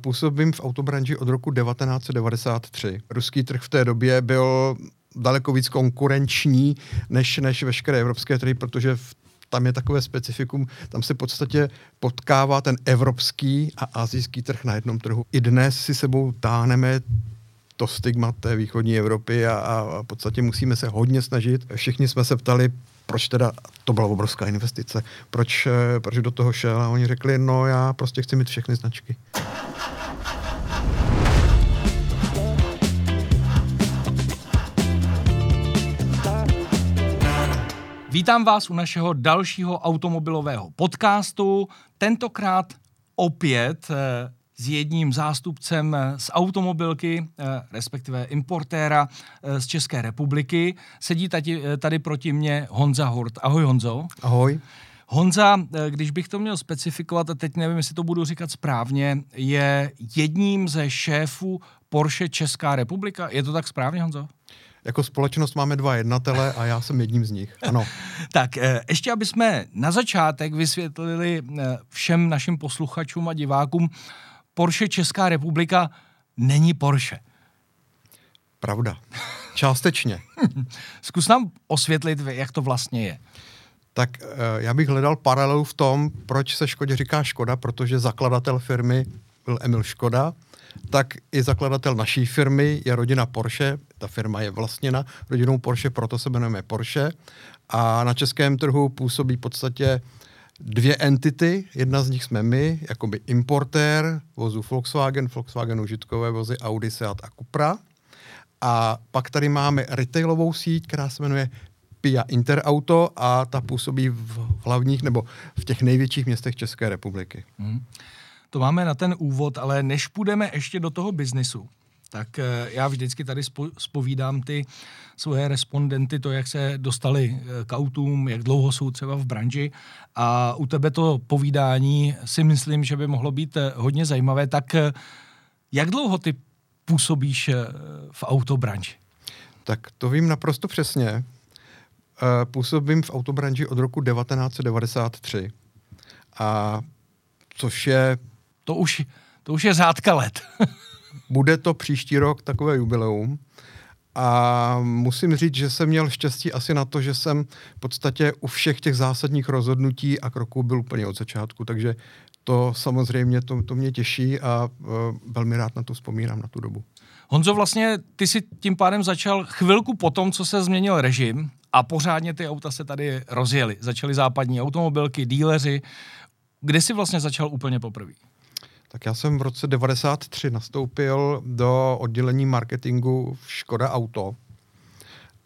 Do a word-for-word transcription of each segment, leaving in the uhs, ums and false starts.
Působím v autobranži od roku devatenáct set devadesát tři. Ruský trh v té době byl daleko víc konkurenční než, než veškeré evropské trhy, protože v tam je takové specifikum, tam se v podstatě potkává ten evropský a asijský trh na jednom trhu. I dnes si sebou táhneme to stigma té východní Evropy a, a v podstatě musíme se hodně snažit. Všichni jsme se ptali, proč teda, to byla obrovská investice, proč, proč do toho šel, a oni řekli, no já prostě chci mít všechny značky. Vítám vás u našeho dalšího automobilového podcastu, tentokrát opět s jedním zástupcem z automobilky, respektive importéra z České republiky. Sedí tady, tady proti mně Honza Hurt. Ahoj Honzo. Ahoj. Honza, když bych to měl specifikovat, a teď nevím, jestli to budu říkat správně, je jedním ze šéfů Porsche Česká republika. Je to tak správně, Honzo? Jako společnost máme dva jednatele a já jsem jedním z nich, ano. Tak ještě, aby jsme na začátek vysvětlili všem našim posluchačům a divákům, Porsche Česká republika není Porsche. Pravda. Částečně. Zkus nám osvětlit, jak to vlastně je. Tak já bych hledal paralelu v tom, proč se Škodě říká Škoda, protože zakladatel firmy byl Emil Škoda, tak i zakladatel naší firmy je rodina Porsche, ta firma je vlastněna rodinou Porsche, proto se jmenujeme Porsche, a na českém trhu působí v podstatě dvě entity, jedna z nich jsme my, jakoby importér vozů Volkswagen, Volkswagen užitkové vozy, Audi, Seat a Cupra, a pak tady máme retailovou síť, která se jmenuje P I A Interauto a ta působí v hlavních nebo v těch největších městech České republiky. Hmm. To máme na ten úvod, ale než půjdeme ještě do toho biznisu, tak já vždycky tady zpovídám ty svoje respondenty, to, jak se dostali k autům, jak dlouho jsou třeba v branži, a u tebe to povídání si myslím, že by mohlo být hodně zajímavé. Tak jak dlouho ty působíš v autobranži? Tak to vím naprosto přesně. Působím v autobranži od roku devatenáct set devadesát tři a což je... To už, to už je řádka let. Bude to příští rok takové jubileum. A musím říct, že jsem měl štěstí asi na to, že jsem v podstatě u všech těch zásadních rozhodnutí a kroků byl úplně od začátku, takže to samozřejmě to, to mě těší a uh, velmi rád na to vzpomínám, na tu dobu. Honzo, vlastně ty si tím pádem začal chvilku po tom, co se změnil režim a pořádně ty auta se tady rozjeli. Začaly západní automobilky, díleři. Kde jsi vlastně začal úplně poprvé? Tak já jsem v roce devadesát tři nastoupil do oddělení marketingu v Škoda Auto.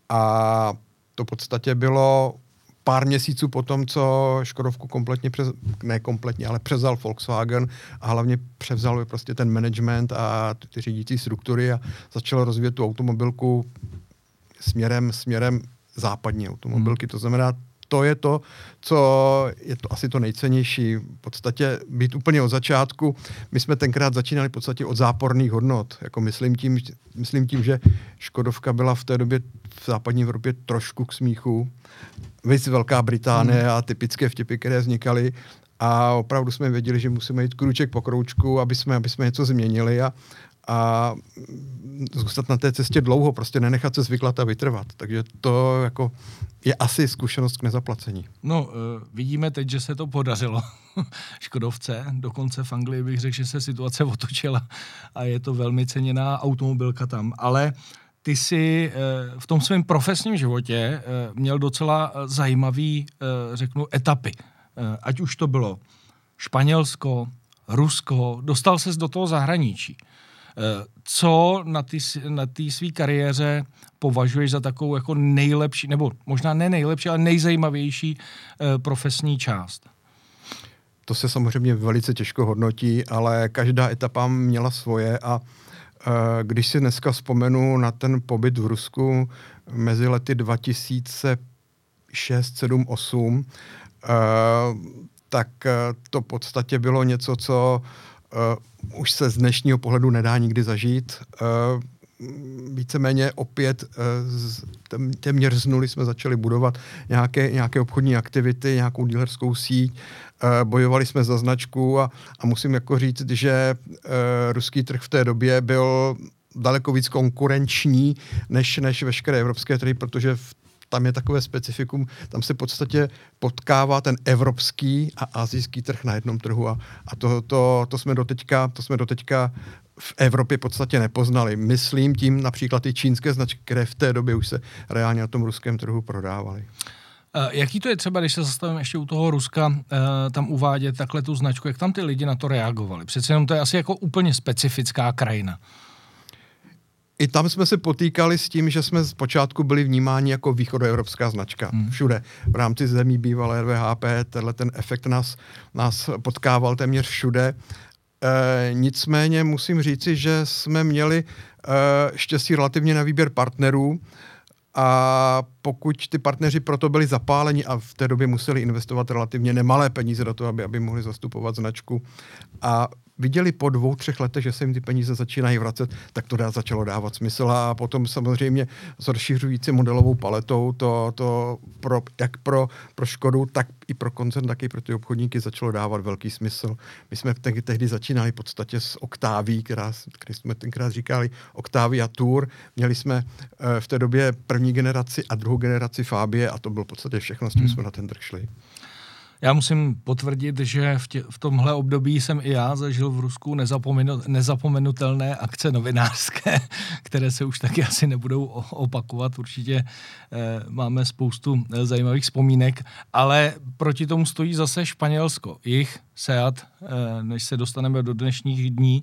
A to v podstatě bylo pár měsíců potom, co Škodovku kompletně, přez, ne kompletně, ale převzal Volkswagen a hlavně převzal prostě ten management a ty řídící struktury a začal rozvíjet tu automobilku směrem, směrem západní automobilky. Hmm. To znamená, to je to, co je to asi to nejcennější. V podstatě být úplně od začátku. My jsme tenkrát začínali v podstatě od záporných hodnot. Jako myslím tím, myslím tím, že Škodovka byla v té době v západní Evropě trošku k smíchu. Víc Velká Británie a typické vtipy, které vznikaly. A opravdu jsme věděli, že musíme jít kruček po kroučku, aby jsme, aby jsme něco změnili a, a zůstat na té cestě dlouho, prostě nenechat se zvyklat a vytrvat. Takže to jako je asi zkušenost k nezaplacení. No, vidíme teď, že se to podařilo Škodovce. Dokonce v Anglii bych řekl, že se situace otočila a je to velmi ceněná automobilka tam. Ale ty jsi v tom svém profesním životě měl docela zajímavý, řeknu, etapy. Ať už to bylo Španělsko, Rusko, dostal ses do toho zahraničí. Co na té na své kariéře považuješ za takovou jako nejlepší, nebo možná ne nejlepší, ale nejzajímavější profesní část? To se samozřejmě velice těžko hodnotí, ale každá etapa měla svoje a když si dneska vzpomenu na ten pobyt v Rusku mezi lety dva tisíce šest, sedm, osm, tak to v podstatě bylo něco, co Uh, už se z dnešního pohledu nedá nikdy zažít. Uh, víceméně opět téměř z nuly jsme začali budovat nějaké, nějaké obchodní aktivity, nějakou dealerskou síť, bojovali jsme za značku a, a musím jako říct, že ruský trh v té době byl daleko víc konkurenční než, než veškeré evropské trhy, protože v tam je takové specifikum, tam se v podstatě potkává ten evropský a asijský trh na jednom trhu a, a to, to, to jsme doteďka, to jsme doteďka v Evropě v podstatě nepoznali. Myslím tím například ty čínské značky, které v té době už se reálně na tom ruském trhu prodávaly. Jaký to je třeba, když se zastavím ještě u toho Ruska, tam uvádět takhle tu značku, jak tam ty lidi na to reagovali? Přece jenom to je asi jako úplně specifická krajina. I tam jsme se potýkali s tím, že jsme zpočátku byli vnímáni jako východoevropská značka. Hmm. Všude. V rámci zemí bývalé R V H P tenhle ten efekt nás, nás potkával téměř všude. E, nicméně musím říci, že jsme měli e, štěstí relativně na výběr partnerů a pokud ty partneři proto byli zapáleni a v té době museli investovat relativně nemalé peníze do toho, aby, aby mohli zastupovat značku a viděli po dvou, třech letech, že se jim ty peníze začínají vracet, tak to dá, začalo dávat smysl a potom samozřejmě s rozšiřující modelovou paletou to, to pro, jak pro, pro Škodu, tak i pro koncern, tak i pro ty obchodníky začalo dávat velký smysl. My jsme tehdy, tehdy začínali v podstatě s Octavií, která, který jsme tenkrát říkali Octavia Tour. Měli jsme e, v té době první generaci a druhou generaci Fabie a to bylo v podstatě všechno, s tím hmm. jsme na ten trh šli. Já musím potvrdit, že v, tě, v tomhle období jsem i já zažil v Rusku nezapomenu, nezapomenutelné akce novinářské, které se už taky asi nebudou opakovat. Určitě e, máme spoustu zajímavých vzpomínek, ale proti tomu stojí zase Španělsko. Jich Seat, e, než se dostaneme do dnešních dní,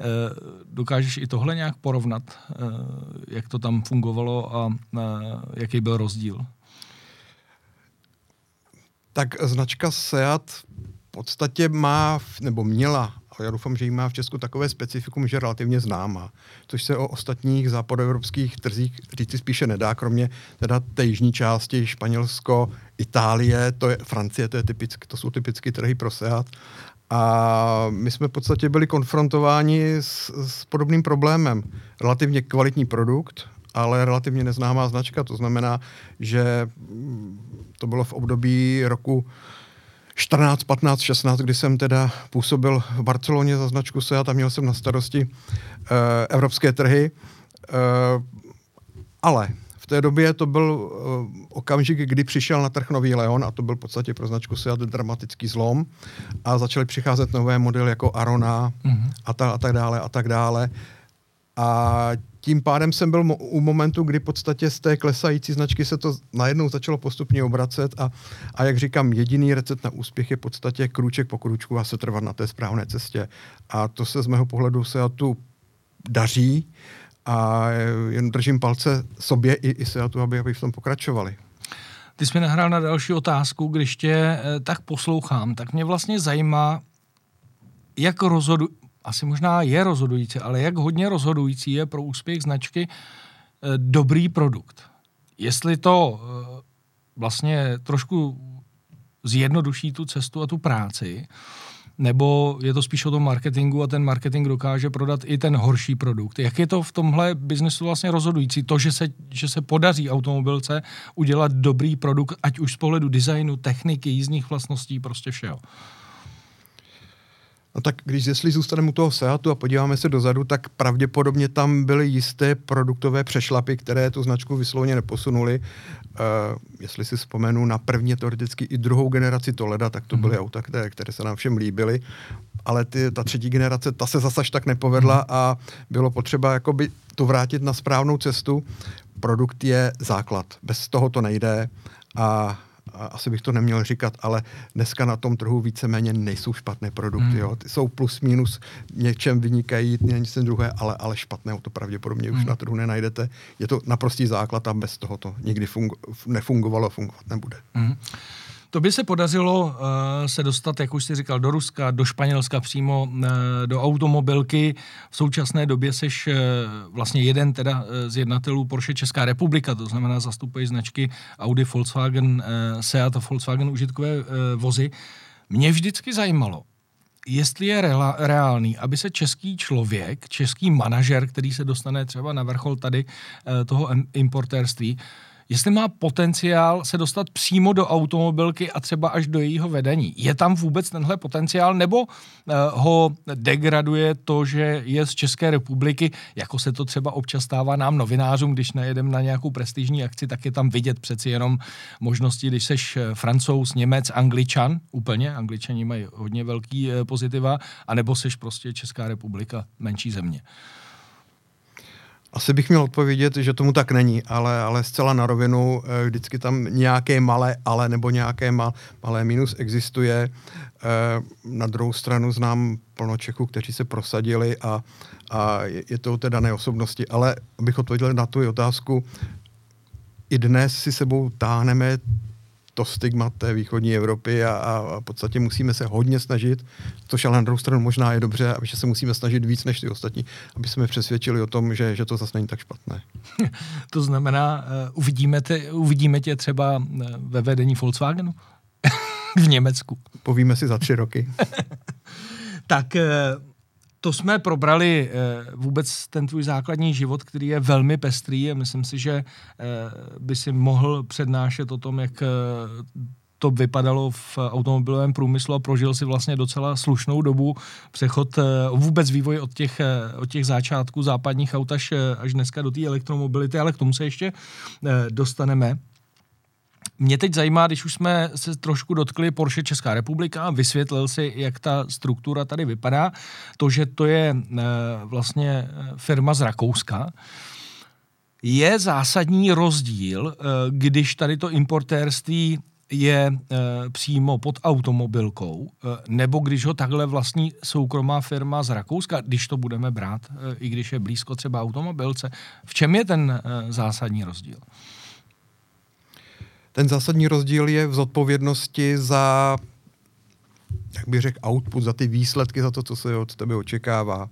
e, dokážeš i tohle nějak porovnat, e, jak to tam fungovalo a e, jaký byl rozdíl? Tak značka Seat v podstatě má, nebo měla, ale já doufám, že jí má v Česku takové specifikum, že relativně známá, což se o ostatních západoevropských trzích říci spíše nedá, kromě teda té jižní části, Španělsko, Itálie, to je, Francie, to, je typick, to jsou typicky trhy pro Seat. A my jsme v podstatě byli konfrontováni s, s podobným problémem. Relativně kvalitní produkt, ale relativně neznámá značka. To znamená, že to bylo v období roku čtrnáct, patnáct, šestnáct, kdy jsem teda působil v Barceloně za značku Seat a měl jsem na starosti eh, evropské trhy. Eh, ale v té době to byl eh, okamžik, kdy přišel na trh nový Leon a to byl v podstatě pro značku Seat dramatický zlom a začaly přicházet nové modely jako Arona mm-hmm. a, ta, a tak dále a tak dále. A tím pádem jsem byl mo- u momentu, kdy v podstatě z té klesající značky se to najednou začalo postupně obracet a, a jak říkám, jediný recept na úspěch je v podstatě krůček po krůčku a se trvat na té správné cestě. A to se z mého pohledu Seatu daří a jen držím palce sobě i, i Seatu, aby, aby v tom pokračovali. Ty jsi mi nahrál na další otázku, když tě eh, tak poslouchám, tak mě vlastně zajímá, jak rozhodu... asi možná je rozhodující, ale jak hodně rozhodující je pro úspěch značky dobrý produkt. Jestli to vlastně trošku zjednoduší tu cestu a tu práci, nebo je to spíš o tom marketingu a ten marketing dokáže prodat i ten horší produkt. Jak je to v tomhle biznesu vlastně rozhodující? To, že se, že se podaří automobilce udělat dobrý produkt, ať už z pohledu designu, techniky, jízdních vlastností, prostě všeho. No tak když jestli zůstaneme u toho Seatu a podíváme se dozadu, tak pravděpodobně tam byly jisté produktové přešlapy, které tu značku vysloveně neposunuly. Uh, jestli si vzpomenu na první teoreticky i druhou generaci Toleda, tak to byly mm. auta, které, které se nám všem líbily. Ale ty, ta třetí generace, ta se zase tak nepovedla mm. a bylo potřeba jakoby to vrátit na správnou cestu. Produkt je základ. Bez toho to nejde a... asi bych to neměl říkat, ale dneska na tom trhu víceméně nejsou špatné produkty. Hmm. Jo. Ty jsou plus minus, něčem vynikají, nic druhé, ale, ale špatného to pravděpodobně hmm. už na trhu nenajdete. Je to naprostý základ a bez toho to nikdy fungu- nefungovalo a fungovat nebude. Hmm. To by se podařilo uh, se dostat, jak už jsi říkal, do Ruska, do Španělska přímo, uh, do automobilky. V současné době seš uh, vlastně jeden teda uh, z jednatelů Porsche Česká republika, to znamená zastupují značky Audi, Volkswagen, uh, Seat a Volkswagen užitkové uh, vozy. Mě vždycky zajímalo, jestli je rela, reálný, aby se český člověk, český manažer, který se dostane třeba na vrchol tady toho importérství, jestli má potenciál se dostat přímo do automobilky a třeba až do jejího vedení. Je tam vůbec tenhle potenciál, nebo ho degraduje to, že je z České republiky, jako se to třeba občas stává nám novinářům, když najedeme na nějakou prestižní akci, tak je tam vidět přeci jenom možnosti, když seš Francouz, Němec, Angličan, úplně, Angličani mají hodně velký pozitiva, anebo seš prostě Česká republika, menší země. Asi bych měl odpovědět, že tomu tak není, ale, ale zcela na rovinu vždycky tam nějaké malé ale nebo nějaké mal, malé minus existuje. Na druhou stranu znám plno Čechů, kteří se prosadili a, a je to o té dané osobnosti. Ale abych odpověděl na tu otázku, i dnes si sebou táhneme to stigma té východní Evropy a, a v podstatě musíme se hodně snažit, což ale na druhou stranu možná je dobře, že se musíme snažit víc než ty ostatní, aby jsme přesvědčili o tom, že, že to zase není tak špatné. To znamená, uh, uvidíme, te, uvidíme tě třeba ve vedení Volkswagenu v Německu. Povíme si za tři roky. Tak... Uh... To jsme probrali vůbec ten tvůj základní život, který je velmi pestrý a myslím si, že by si mohl přednášet o tom, jak to vypadalo v automobilovém průmyslu a prožil si vlastně docela slušnou dobu přechod, vůbec vývoj od těch, od těch začátků západních aut až, až dneska do té elektromobility, ale k tomu se ještě dostaneme. Mě teď zajímá, když už jsme se trošku dotkli Porsche Česká republika, vysvětlil si, jak ta struktura tady vypadá, to, že to je e, vlastně firma z Rakouska. Je zásadní rozdíl, e, když tady to importérství je e, přímo pod automobilkou, e, nebo když ho takhle vlastní soukromá firma z Rakouska, když to budeme brát, e, i když je blízko třeba automobilce. V čem je ten e, zásadní rozdíl? Ten zásadní rozdíl je v zodpovědnosti za, jak bych řekl, output, za ty výsledky, za to, co se od tebe očekává.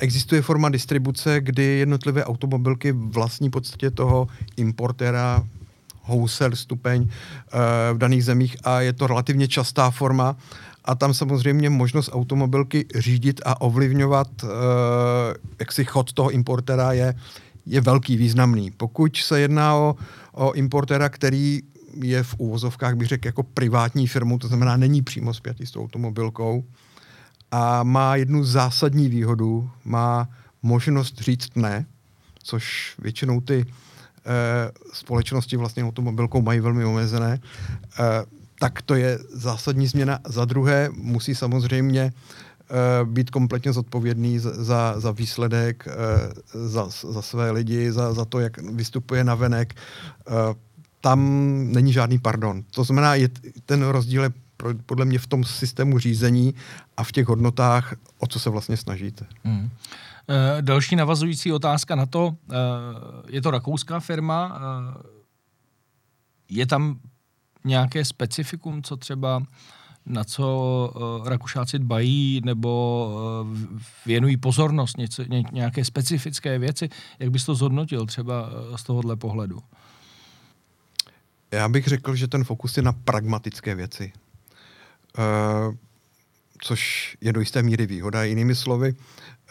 Existuje forma distribuce, kdy jednotlivé automobilky vlastní v podstatě toho importéra, wholesale stupeň v daných zemích a je to relativně častá forma. A tam samozřejmě možnost automobilky řídit a ovlivňovat jaksi chod toho importéra je je velký, významný. Pokud se jedná o, o importéra, který je v úvozovkách, bych řekl, jako privátní firmou, to znamená, není přímo spjatý s tou automobilkou a má jednu zásadní výhodu, má možnost říct ne, což většinou ty e, společnosti vlastně automobilkou mají velmi omezené, e, tak to je zásadní změna. Za druhé, musí samozřejmě být kompletně zodpovědný za, za výsledek, za, za své lidi, za, za to, jak vystupuje navenek. Tam není žádný pardon. To znamená, je, ten rozdíl je podle mě v tom systému řízení a v těch hodnotách, o co se vlastně snažíte. Mm. E, další navazující otázka na to, e, je to rakouská firma, e, je tam nějaké specifikum, co třeba na co uh, Rakušáci dbají nebo uh, věnují pozornost, něco, ně, nějaké specifické věci. Jak bys to zhodnotil třeba uh, z tohohle pohledu? Já bych řekl, že ten fokus je na pragmatické věci, uh, což je do jisté míry výhoda. Jinými slovy,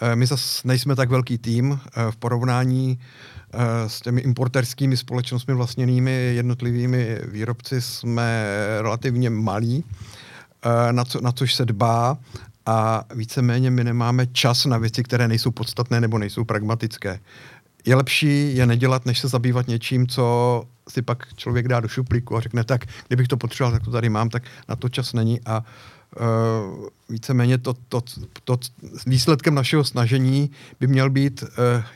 uh, my zase nejsme tak velký tým uh, v porovnání uh, s těmi importerskými společnostmi vlastněnými jednotlivými výrobci jsme relativně malí. Na, co, na což se dbá a víceméně my nemáme čas na věci, které nejsou podstatné nebo nejsou pragmatické. Je lepší je nedělat, než se zabývat něčím, co si pak člověk dá do šuplíku a řekne tak, kdybych to potřeboval, tak to tady mám, tak na to čas není a uh, víceméně to, to, to, to výsledkem našeho snažení by měl být uh,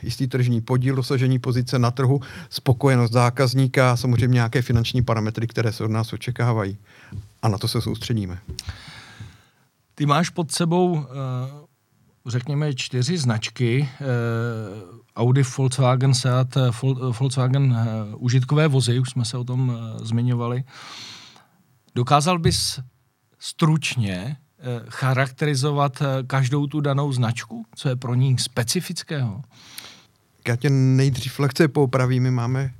jistý tržní podíl, dosažení pozice na trhu, spokojenost zákazníka a samozřejmě nějaké finanční parametry, které se od nás očekávají. A na to se soustředíme. Ty máš pod sebou, řekněme, čtyři značky. Audi, Volkswagen, Seat, Volkswagen užitkové vozy, už jsme se o tom zmiňovali. Dokázal bys stručně charakterizovat každou tu danou značku? Co je pro ní specifického? Já tě nejdřív lehce poopravím. My máme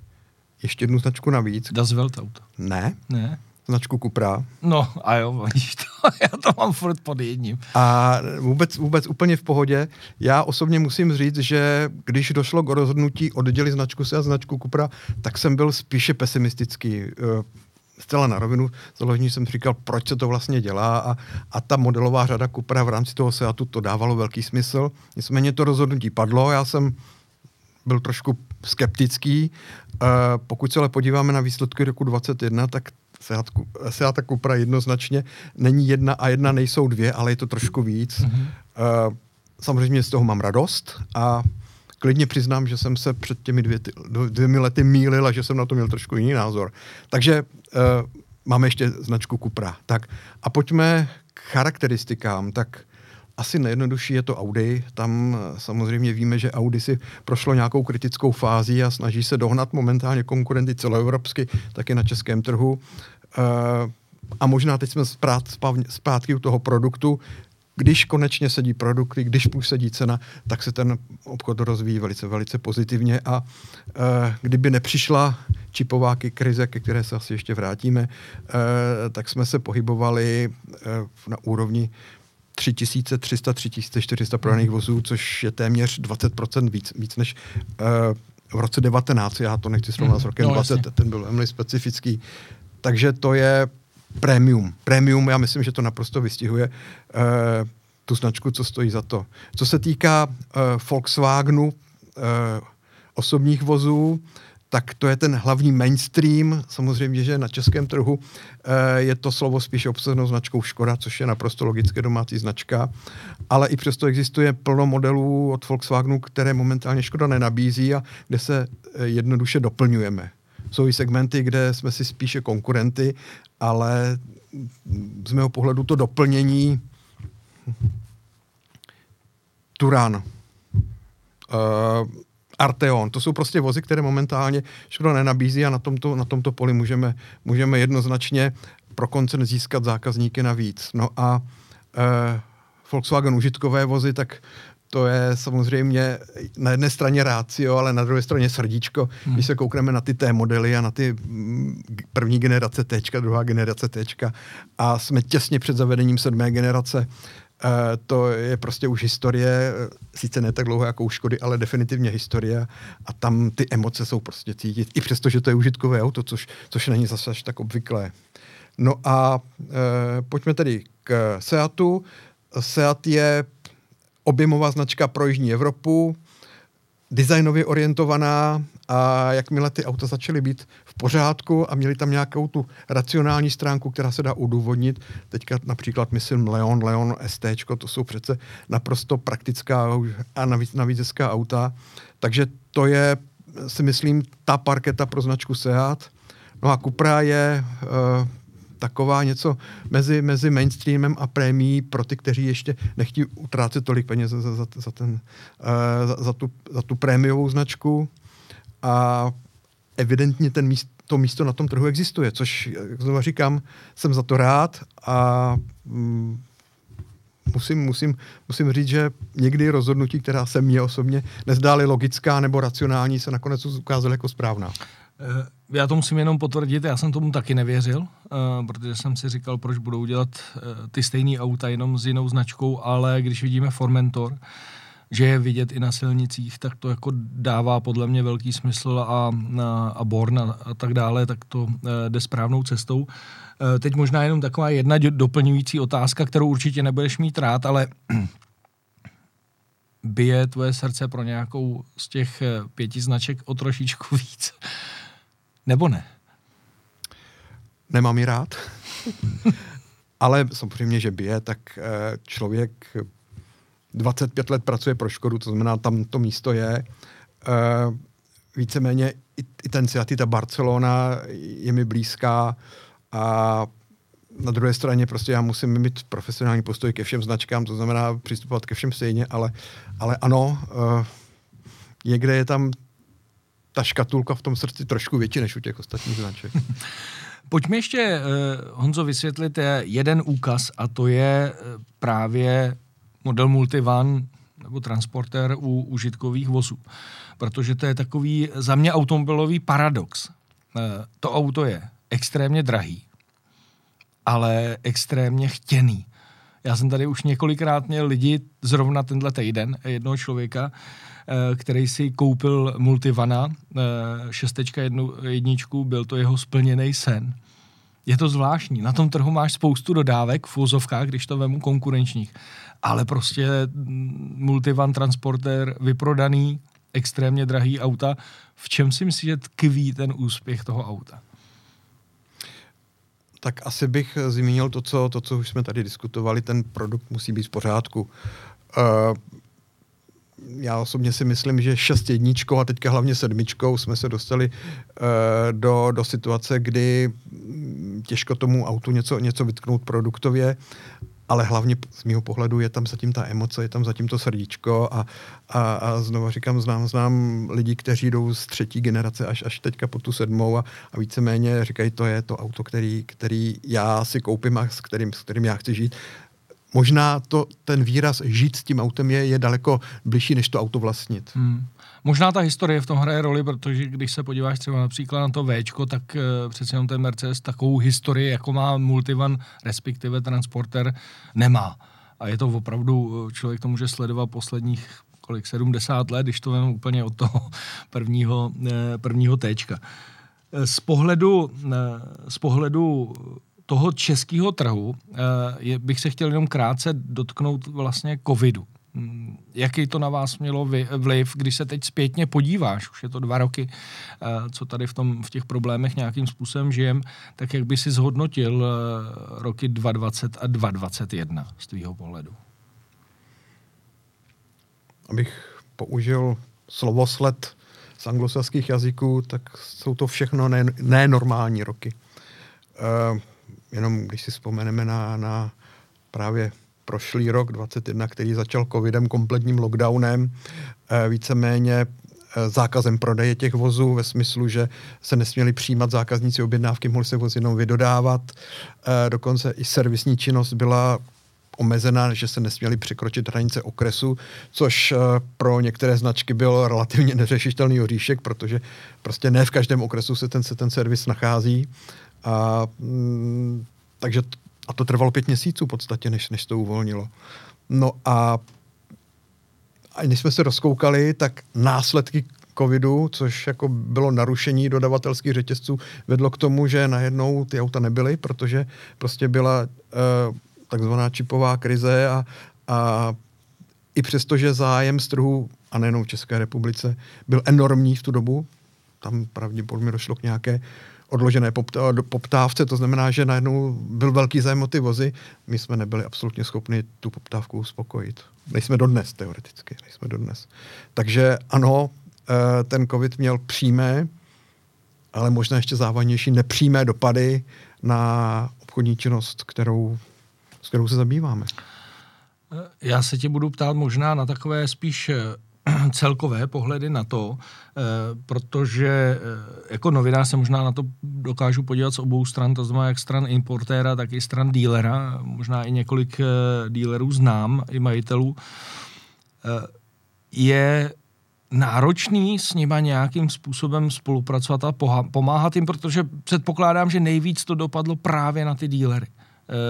ještě jednu značku navíc. Das Weltauto. Ne. Ne. značku Cupra. No a jo, to, já to mám furt pod jedním. A vůbec, vůbec úplně v pohodě. Já osobně musím říct, že když došlo k rozhodnutí oddělit značku se a značku Cupra, tak jsem byl spíše pesimistický. Zcela na rovinu, založení jsem říkal, proč se to vlastně dělá a, a ta modelová řada Cupra v rámci toho Seatu to dávalo velký smysl. Nicméně to rozhodnutí padlo, já jsem byl trošku skeptický. E, pokud se ale podíváme na výsledky roku dvacet jedna, tak Seat, Seat a Cupra jednoznačně není jedna a jedna nejsou dvě, ale je to trošku víc. Mm-hmm. E, samozřejmě z toho mám radost a klidně přiznám, že jsem se před těmi dvě, dvěmi lety mýlil a že jsem na to měl trošku jiný názor. Takže e, máme ještě značku Cupra. Tak a pojďme k charakteristikám. Tak asi nejjednodušší je to Audi. Tam samozřejmě víme, že Audi si prošlo nějakou kritickou fází a snaží se dohnat momentálně konkurenty celoevropsky, taky na českém trhu. E, a možná teď jsme zpát, zpátky u toho produktu. Když konečně sedí produkty, když už sedí cena, tak se ten obchod rozvíjí velice, velice pozitivně a e, kdyby nepřišla čipová krize, ke které se asi ještě vrátíme, e, tak jsme se pohybovali e, na úrovni tři tisíce tři sta, tři tisíce čtyři sta prodaných vozů, což je téměř dvacet procent víc, víc než e, v roce devatenáct. Já to nechci srovnat s rokem no, dvacet, ten byl velmi specifický. Takže to je Premium. Premium, já myslím, že to naprosto vystihuje eh, tu značku, co stojí za to. Co se týká eh, Volkswagenu, eh, osobních vozů, tak to je ten hlavní mainstream. Samozřejmě, že na českém trhu eh, je to slovo spíše obsazenou značkou Škoda, což je naprosto logické domácí značka. Ale i přesto existuje plno modelů od Volkswagenu, které momentálně Škoda nenabízí a kde se eh, jednoduše doplňujeme. Jsou i segmenty, kde jsme si spíše konkurenty, ale z mého pohledu to doplnění Turan, uh, Arteon, to jsou prostě vozy, které momentálně Škoda nenabízí a na tomto, na tomto poli můžeme, můžeme jednoznačně pro koncern získat zákazníky navíc. No a uh, Volkswagen užitkové vozy, tak to je samozřejmě na jedné straně rácio, ale na druhé straně srdíčko. Hmm. Když se koukneme na ty T modely a na ty první generace T, druhá generace T a jsme těsně před zavedením sedmé generace, e, to je prostě už historie, sice ne tak dlouho jako u Škody, ale definitivně historie a tam ty emoce jsou prostě cítit, i přesto, že to je užitkové auto, což, což není zase až tak obvyklé. No a e, pojďme tedy k Seatu. Seat je objemová značka pro jižní Evropu, designově orientovaná a jakmile ty auta začaly být v pořádku a měly tam nějakou tu racionální stránku, která se dá udůvodnit, teďka například myslím Leon, Leon S T, to jsou přece naprosto praktická a navíc, navíc hezká auta, takže to je, si myslím, ta parketa pro značku Seat. No a Cupra je Uh, taková něco mezi, mezi mainstreamem a prémií pro ty, kteří ještě nechtí utrácet tolik peněz za, za, za, ten, uh, za, za, tu, za tu prémiovou značku. A evidentně ten míst, to místo na tom trhu existuje, což, jak znovu říkám, jsem za to rád a mm, musím, musím, musím říct, že někdy rozhodnutí, která se mně osobně nezdály logická nebo racionální, se nakonec ukázaly jako správná. Já to musím jenom potvrdit, já jsem tomu taky nevěřil, protože jsem si říkal, proč budou dělat ty stejné auta jenom s jinou značkou, ale když vidíme Formentor, že je vidět i na silnicích, tak to jako dává podle mě velký smysl a, a Born a, a tak dále, tak to jde správnou cestou. Teď možná jenom taková jedna doplňující otázka, kterou určitě nebudeš mít rád, ale bije tvoje srdce pro nějakou z těch pěti značek o trošičku víc? Nebo ne? Nemám ji rád. Ale samozřejmě, že bije, tak člověk dvacet pět let pracuje pro Škodu, to znamená, tam to místo je. Víceméně i ten Seat, i ta Barcelona je mi blízká a na druhé straně prostě já musím mít profesionální postoj ke všem značkám, to znamená přistupovat ke všem stejně, ale, ale ano, uh, někde je tam ta škatulka v tom srdci trošku větší než u těch ostatních značek. Pojďme ještě, uh, Honzo, vysvětlit jeden úkaz a to je uh, právě model Multivan nebo Transporter u užitkových vozů, protože to je takový za mě automobilový paradox. Uh, to auto je extrémně drahý, ale extrémně chtěný. Já jsem tady už několikrát měl lidi, zrovna tenhle týden, jednoho člověka, který si koupil Multivana, šest jedna, byl to jeho splněný sen. Je to zvláštní. Na tom trhu máš spoustu dodávek v úzovkách, když to vemu konkurenčních. Ale prostě Multivan, Transporter, vyprodaný, extrémně drahý auta. V čem si myslíš, že tkví ten úspěch toho auta? Tak asi bych zmínil to, co, to, co už jsme tady diskutovali. Ten produkt musí být v pořádku. Uh, já osobně si myslím, že šest jedničkou a teďka hlavně sedmičkou jsme se dostali uh, do, do situace, kdy těžko tomu autu něco, něco vytknout produktově, ale hlavně z mýho pohledu je tam zatím ta emoce, je tam zatím to srdíčko a, a, a znovu říkám, znám, znám lidi, kteří jdou z třetí generace až, až teďka po tu sedmou a, a víceméně říkají, to je to auto, který, který já si koupím a s kterým, s kterým já chci žít. Možná to, ten výraz žít s tím autem je, je daleko bližší, než to auto vlastnit. Hmm. Možná ta historie v tom hraje roli, protože když se podíváš třeba například na to Véčko, tak e, přece jenom ten Mercedes takovou historii, jako má Multivan, respektive Transporter, nemá. A je to opravdu, člověk to může sledovat posledních kolik, sedmdesát let, když to vem úplně od toho prvního, e, prvního téčka. Z pohledu, e, z pohledu toho českého trhu je, bych se chtěl jenom krátce dotknout vlastně covidu. Jaký to na vás mělo vliv, když se teď zpětně podíváš, už je to dva roky, co tady v, tom, v těch problémech nějakým způsobem žijem, tak jak by si zhodnotil roky dvacet dvacet a dvacet dvacet jedna z tvýho pohledu? Abych použil slovosled z anglosaských jazyků, tak jsou to všechno nenormální roky. Uh, jenom když si vzpomeneme na, na právě prošlý rok dvacet jedna, který začal covidem, kompletním lockdownem, uh, víceméně uh, zákazem prodeje těch vozů ve smyslu, že se nesměli přijímat zákazníci objednávky, mohli se vozy jenom vydodávat. Uh, dokonce i servisní činnost byla omezená, že se nesměli překročit hranice okresu, což uh, pro některé značky byl relativně neřešitelný oříšek, protože prostě ne v každém okresu se ten, se ten servis nachází. A, mm, takže t- a to trvalo pět měsíců v podstatě, než, než to uvolnilo. No a, a když jsme se rozkoukali, tak následky covidu, což jako bylo narušení dodavatelských řetězců, vedlo k tomu, že najednou ty auta nebyly, protože prostě byla e, takzvaná čipová krize a, a i přesto, že zájem z trhu, a nejenom v České republice, byl enormní v tu dobu, tam pravděpodobně došlo k nějaké odložené poptávce, to znamená, že najednou byl velký zájem o ty vozy. My jsme nebyli absolutně schopni tu poptávku uspokojit. Nejsme dodnes, teoreticky. Nejsme dodnes. Takže ano, ten covid měl přímé, ale možná ještě závažnější nepřímé dopady na obchodní činnost, kterou, s kterou se zabýváme. Já se tě budu ptát možná na takové spíš celkové pohledy na to, protože jako novinář se možná na to dokážu podívat z obou stran, to znamená jak stran importéra, tak i stran dílera, možná i několik dílerů znám, i majitelů. Je náročný s nima nějakým způsobem spolupracovat a pomáhat jim, protože předpokládám, že nejvíc to dopadlo právě na ty dílery,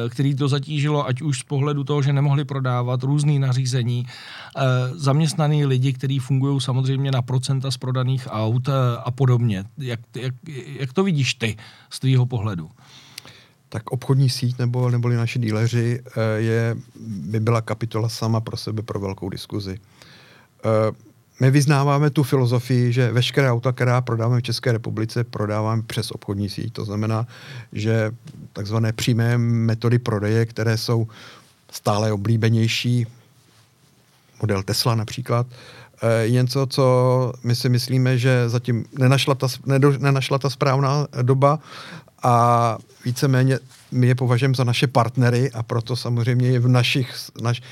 který to zatížilo, ať už z pohledu toho, že nemohli prodávat, různý nařízení, zaměstnaný lidi, kteří fungují samozřejmě na procenta z prodaných aut a podobně. Jak, jak, jak to vidíš ty z tvýho pohledu? Tak obchodní síť nebo neboli naši díleři je, by byla kapitola sama pro sebe pro velkou diskuzi. My vyznáváme tu filozofii, že veškeré auta, která prodáváme v České republice, prodáváme přes obchodní síť. To znamená, že takzvané přímé metody prodeje, které jsou stále oblíbenější, model Tesla například, je něco, co my si myslíme, že zatím nenašla ta, nenašla ta správná doba a víceméně my je považujeme za naše partnery a proto samozřejmě je v našich, naš,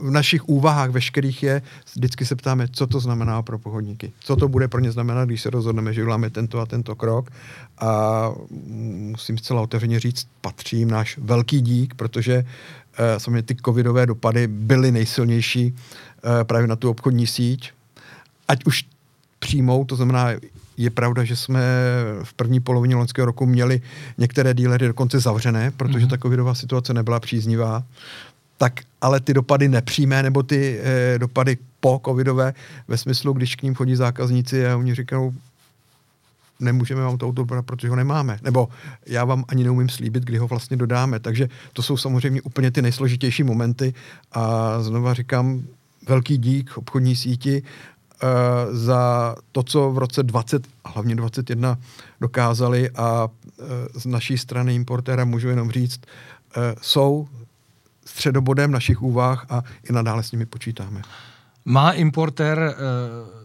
v našich úvahách veškerých je, vždycky se ptáme, co to znamená pro pochodníky. Co to bude pro ně znamenat, když se rozhodneme, že uděláme tento a tento krok. A musím zcela otevřeně říct, patří jim náš velký dík, protože eh, samozřejmě ty covidové dopady byly nejsilnější eh, právě na tu obchodní síť. Ať už přímou, to znamená Je pravda, že jsme v první polovině loňského roku měli některé dílery dokonce zavřené, protože mm-hmm. ta covidová situace nebyla příznivá. Tak ale ty dopady nepřímé, nebo ty eh, dopady po covidové, ve smyslu, když k ním chodí zákazníci a oni říkají, nemůžeme vám to auto prodat, protože ho nemáme. Nebo já vám ani neumím slíbit, kdy ho vlastně dodáme. Takže to jsou samozřejmě úplně ty nejsložitější momenty. A znova říkám, velký dík obchodní síti uh, za to, co v roce dvacet, a hlavně dvacet jedna dokázali, a uh, z naší strany importéra můžu jenom říct, uh, jsou středobodem našich úvah a i nadále s nimi počítáme. Má importér uh...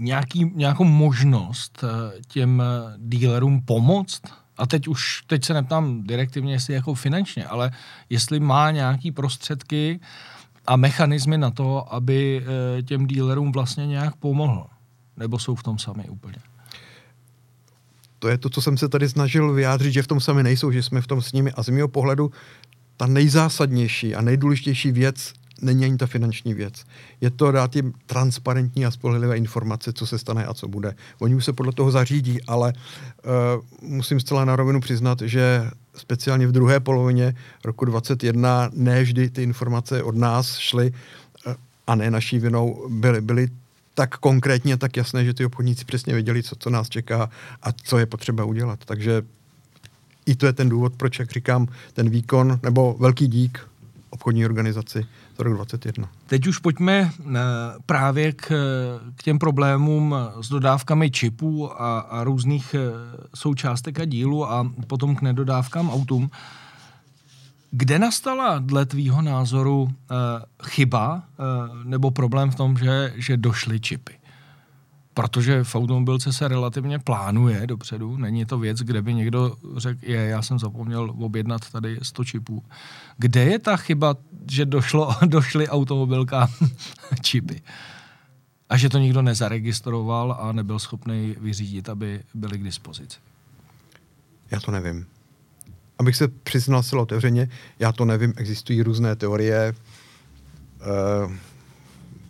Nějaký, nějakou možnost těm dealerům pomoct? A teď už, teď se neptám direktivně, jestli jako finančně, ale jestli má nějaký prostředky a mechanismy na to, aby těm dealerům vlastně nějak pomohl. Nebo jsou v tom sami úplně? To je to, co jsem se tady snažil vyjádřit, že v tom sami nejsou, že jsme v tom s nimi. A z mého pohledu ta nejzásadnější a nejdůležitější věc není ani ta finanční věc. Je to dát jim transparentní a spolehlivé informace, co se stane a co bude. Oni už se podle toho zařídí, ale uh, musím zcela na rovinu přiznat, že speciálně v druhé polovině roku dvacet jedna ne vždy ty informace od nás šly, uh, a ne naší vinou, byly, byly tak konkrétně, tak jasné, že ty obchodníci přesně věděli, co, co nás čeká a co je potřeba udělat. Takže i to je ten důvod, proč, jak říkám, ten výkon, nebo velký dík obchodní organizaci za rok dvacet jedna. Teď už pojďme právě k, k těm problémům s dodávkami čipů a, a různých součástek a dílů a potom k nedodávkám autům. Kde nastala dle tvýho názoru chyba nebo problém v tom, že, že došly čipy? Protože v automobilce se relativně plánuje dopředu. Není to věc, kde by někdo řekl, je, já jsem zapomněl objednat tady sto čipů. Kde je ta chyba, že došlo, došly automobilkám čipy? A že to nikdo nezaregistroval a nebyl schopný vyřídit, aby byly k dispozici? Já to nevím. Abych se přiznal zcela otevřeně, já to nevím. Existují různé teorie,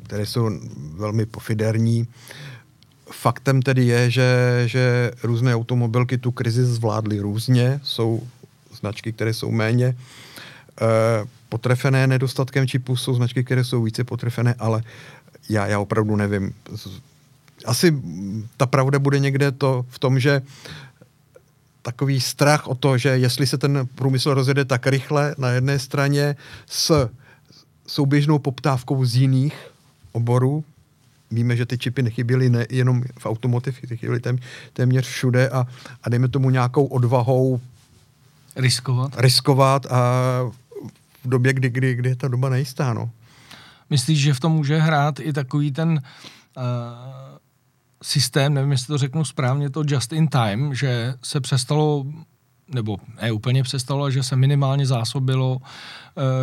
které jsou velmi pofiderní. Faktem tedy je, že, že různé automobilky tu krizi zvládly různě, jsou značky, které jsou méně e, potrefené nedostatkem čipů, jsou značky, které jsou více potrefené, ale já, já opravdu nevím. Asi ta pravda bude někde to v tom, že takový strach o to, že jestli se ten průmysl rozjede tak rychle na jedné straně s souběžnou poptávkou z jiných oborů. Víme, že ty čipy nechyběly nejenom v automotiv, ty chyběly tém, téměř všude a, a dejme tomu nějakou odvahou riskovat, riskovat a v době, kdy, kdy, kdy je ta doba nejistá. No. Myslíš, že v tom může hrát i takový ten uh, systém, nevím, jestli to řeknu správně, to just in time, že se přestalo, nebo ne úplně přestalo, že se minimálně zásobilo,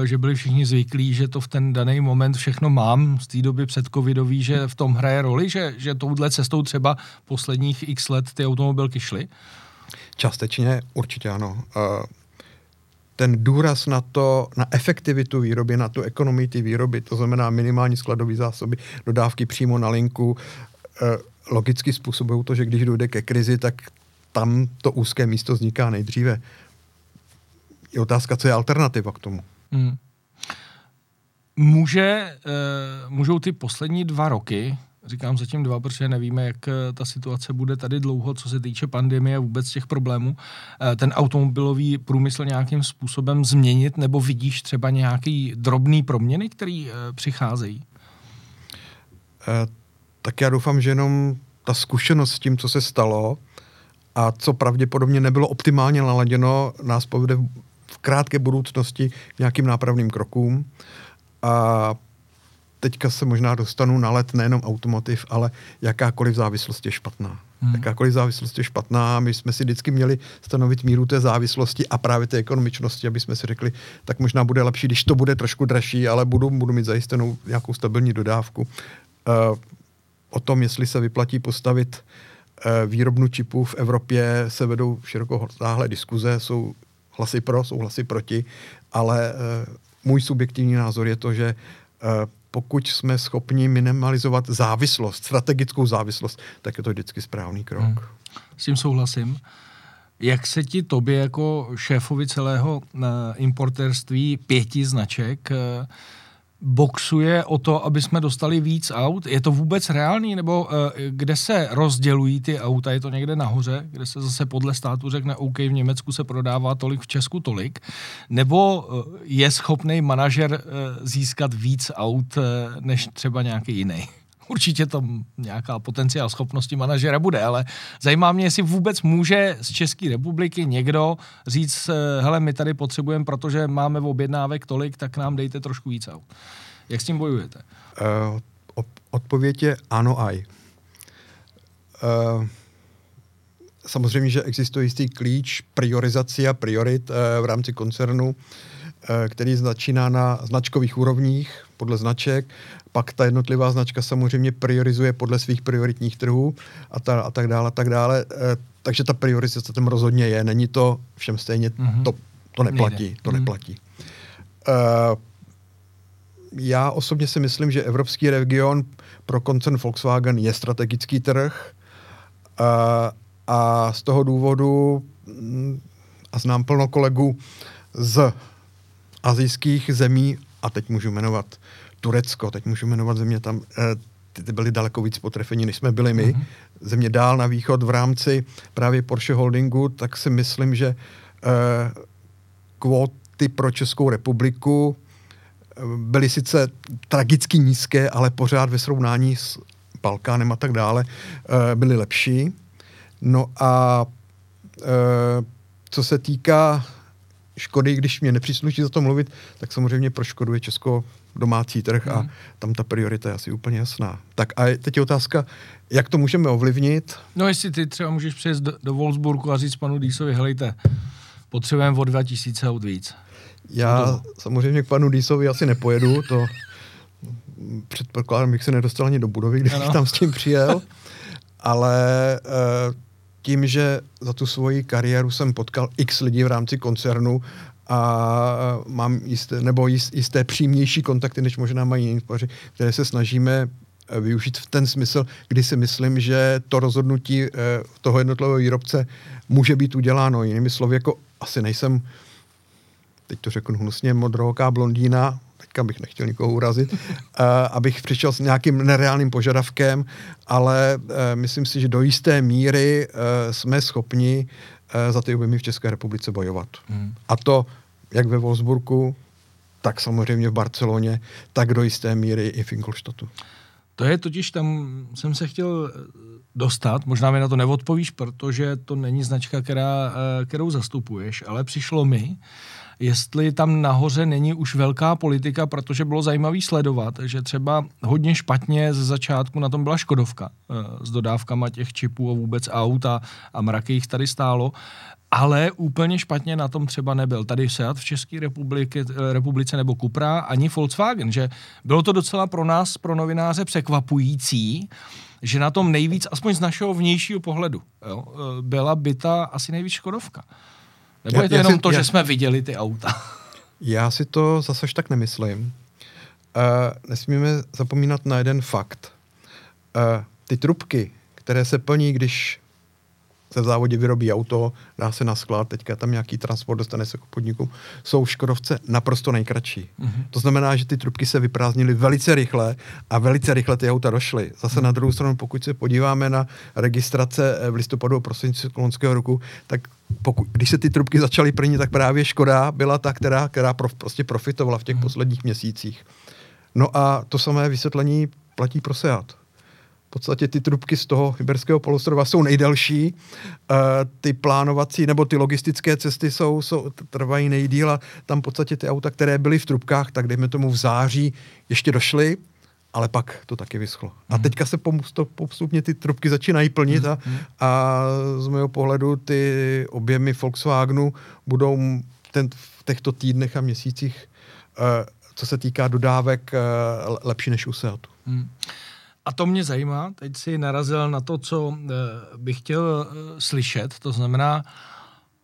že byli všichni zvyklí, že to v ten daný moment všechno mám z té doby předcovidový, že v tom hraje roli, že, že touhle cestou třeba posledních x let ty automobilky šly? Částečně určitě ano. Ten důraz na to, na efektivitu výroby, na tu ekonomii ty výroby, to znamená minimální skladové zásoby, dodávky přímo na linku, logicky způsobují to, že když dojde ke krizi, tak tam to úzké místo vzniká nejdříve. Je otázka, co je alternativa k tomu. Hmm. Může, můžou ty poslední dva roky, říkám zatím dva, protože nevíme, jak ta situace bude tady dlouho, co se týče pandemie a vůbec těch problémů, ten automobilový průmysl nějakým způsobem změnit, nebo vidíš třeba nějaký drobný proměny, který přicházejí? Tak já doufám, že jenom ta zkušenost s tím, co se stalo, a co pravděpodobně nebylo optimálně naladěno, nás povede v krátké budoucnosti k nějakým nápravným krokům. A teďka se možná dostanu na let nejenom automotiv, ale jakákoliv závislost je špatná. Hmm. Jakákoliv závislost je špatná. My jsme si vždycky měli stanovit míru té závislosti a právě té ekonomičnosti, aby jsme si řekli, tak možná bude lepší, když to bude trošku dražší, ale budu, budu mít zajistenou nějakou stabilní dodávku. Uh, o tom, jestli se vyplatí postavit výrobnu čipů v Evropě, se vedou širokosáhlé diskuze, jsou hlasy pro, jsou hlasy proti, ale můj subjektivní názor je to, že pokud jsme schopni minimalizovat závislost, strategickou závislost, tak je to vždycky správný krok. Hmm. S tím souhlasím. Jak se ti tobě jako šéfovi celého importérství pěti značek boxuje o to, aby jsme dostali víc aut? Je to vůbec reálný? Nebo kde se rozdělují ty auta? Je to někde nahoře, kde se zase podle státu řekne, OK, v Německu se prodává tolik, v Česku tolik? Nebo je schopný manažer získat víc aut než třeba nějaký jiný? Určitě tam nějaká potenciál schopnosti manažera bude, ale zajímá mě, jestli vůbec může z České republiky někdo říct, hele, my tady potřebujeme, protože máme v objednávek tolik, tak nám dejte trošku víc aut. Jak s tím bojujete? Uh, odpověď je ano aj. Uh, samozřejmě, že existuje jistý klíč priorizace a priorit uh, v rámci koncernu, uh, který začíná na značkových úrovních podle značek. Pak ta jednotlivá značka samozřejmě priorizuje podle svých prioritních trhů a, ta, a tak dále, a tak dále. E, takže ta priorizace tam rozhodně je. Není to všem stejně, mm-hmm. to, to neplatí. Nejde. To mm-hmm. neplatí. E, já osobně si myslím, že evropský region pro koncern Volkswagen je strategický trh e, a z toho důvodu, a znám plno kolegů z asijských zemí, a teď můžu jmenovat Turecko, teď můžu jmenovat země tam, ty byly daleko víc potrefení, než jsme byli my. Mm-hmm. Země dál na východ v rámci právě Porsche Holdingu, tak si myslím, že kvóty pro Českou republiku byly sice tragicky nízké, ale pořád ve srovnání s Balkánem a tak dále byly lepší. No a co se týká Škody, když mě nepřísluší za to mluvit, tak samozřejmě pro Škodu je Česko domácí trh a tam ta priorita je asi úplně jasná. Tak a teď je otázka, jak to můžeme ovlivnit? No jestli ty třeba můžeš přijet do, do Wolfsburgu a říct panu Diesovi, helejte, potřebujeme o dva tisíce aut víc. Já no. samozřejmě k panu Diesovi asi nepojedu, to předpokládám, bych se nedostal ani do budovy, když ano. tam s tím přijel, ale e, tím, že za tu svoji kariéru jsem potkal x lidí v rámci koncernu a mám jisté, nebo jisté přímější kontakty, než možná mají jiní, které se snažíme využít v ten smysl, kdy si myslím, že to rozhodnutí toho jednotlivého výrobce může být uděláno. Jinými slovy, jako asi nejsem, teď to řeknu hnusně, modroká blondýna, teďka bych nechtěl nikoho urazit, abych přišel s nějakým nereálným požadavkem, ale myslím si, že do jisté míry jsme schopni za ty objemy v České republice bojovat. Hmm. A to jak ve Wolfsburgu, tak samozřejmě v Barceloně, tak do jisté míry i v Ingolstadtu. To je totiž, tam jsem se chtěl dostat, možná mi na to neodpovíš, protože to není značka, která, kterou zastupuješ, ale přišlo mi, jestli tam nahoře není už velká politika, protože bylo zajímavý sledovat, že třeba hodně špatně ze začátku na tom byla Škodovka s dodávkama těch čipů a vůbec auta a mraky jich tady stálo, ale úplně špatně na tom třeba nebyl. Tady Seat v České republice nebo Cupra, ani Volkswagen, že bylo to docela pro nás, pro novináře překvapující, že na tom nejvíc, aspoň z našeho vnějšího pohledu, jo, byla byta asi nejvíc Škodovka. Nebo je to já, jenom já si, to, já, že jsme viděli ty auta? Já si to zase tak nemyslím. Uh, nesmíme zapomínat na jeden fakt. Uh, ty trubky, které se plní, když se v závodě vyrobí auto, dá se na sklad, teďka tam nějaký transport dostane se k podniku, jsou v Škodovce naprosto nejkratší. Mm-hmm. To znamená, že ty trubky se vyprázdnily velice rychle a velice rychle ty auta došly. Zase mm-hmm. na druhou stranu, pokud se podíváme na registrace v listopadu a prosinci loňského roku, tak pokud, když se ty trubky začaly plnit, tak právě Škoda byla ta, která, která prof, prostě profitovala v těch mm-hmm. posledních měsících. No a to samé vysvětlení platí pro Seat. V podstatě ty trubky z toho Iberského poloostrova jsou nejdelší, uh, ty plánovací nebo ty logistické cesty jsou, jsou trvají nejdýl a tam v podstatě ty auta, které byly v trubkách, tak dejme tomu v září ještě došly, ale pak to taky vyschlo. Mm. A teďka se postupně ty trubky začínají plnit a, mm. a z mého pohledu ty objemy Volkswagenu budou ten, v těchto týdnech a měsících, uh, co se týká dodávek, uh, lepší než u Seatu. Mm. A to mě zajímá, teď si narazil na to, co bych chtěl slyšet, to znamená,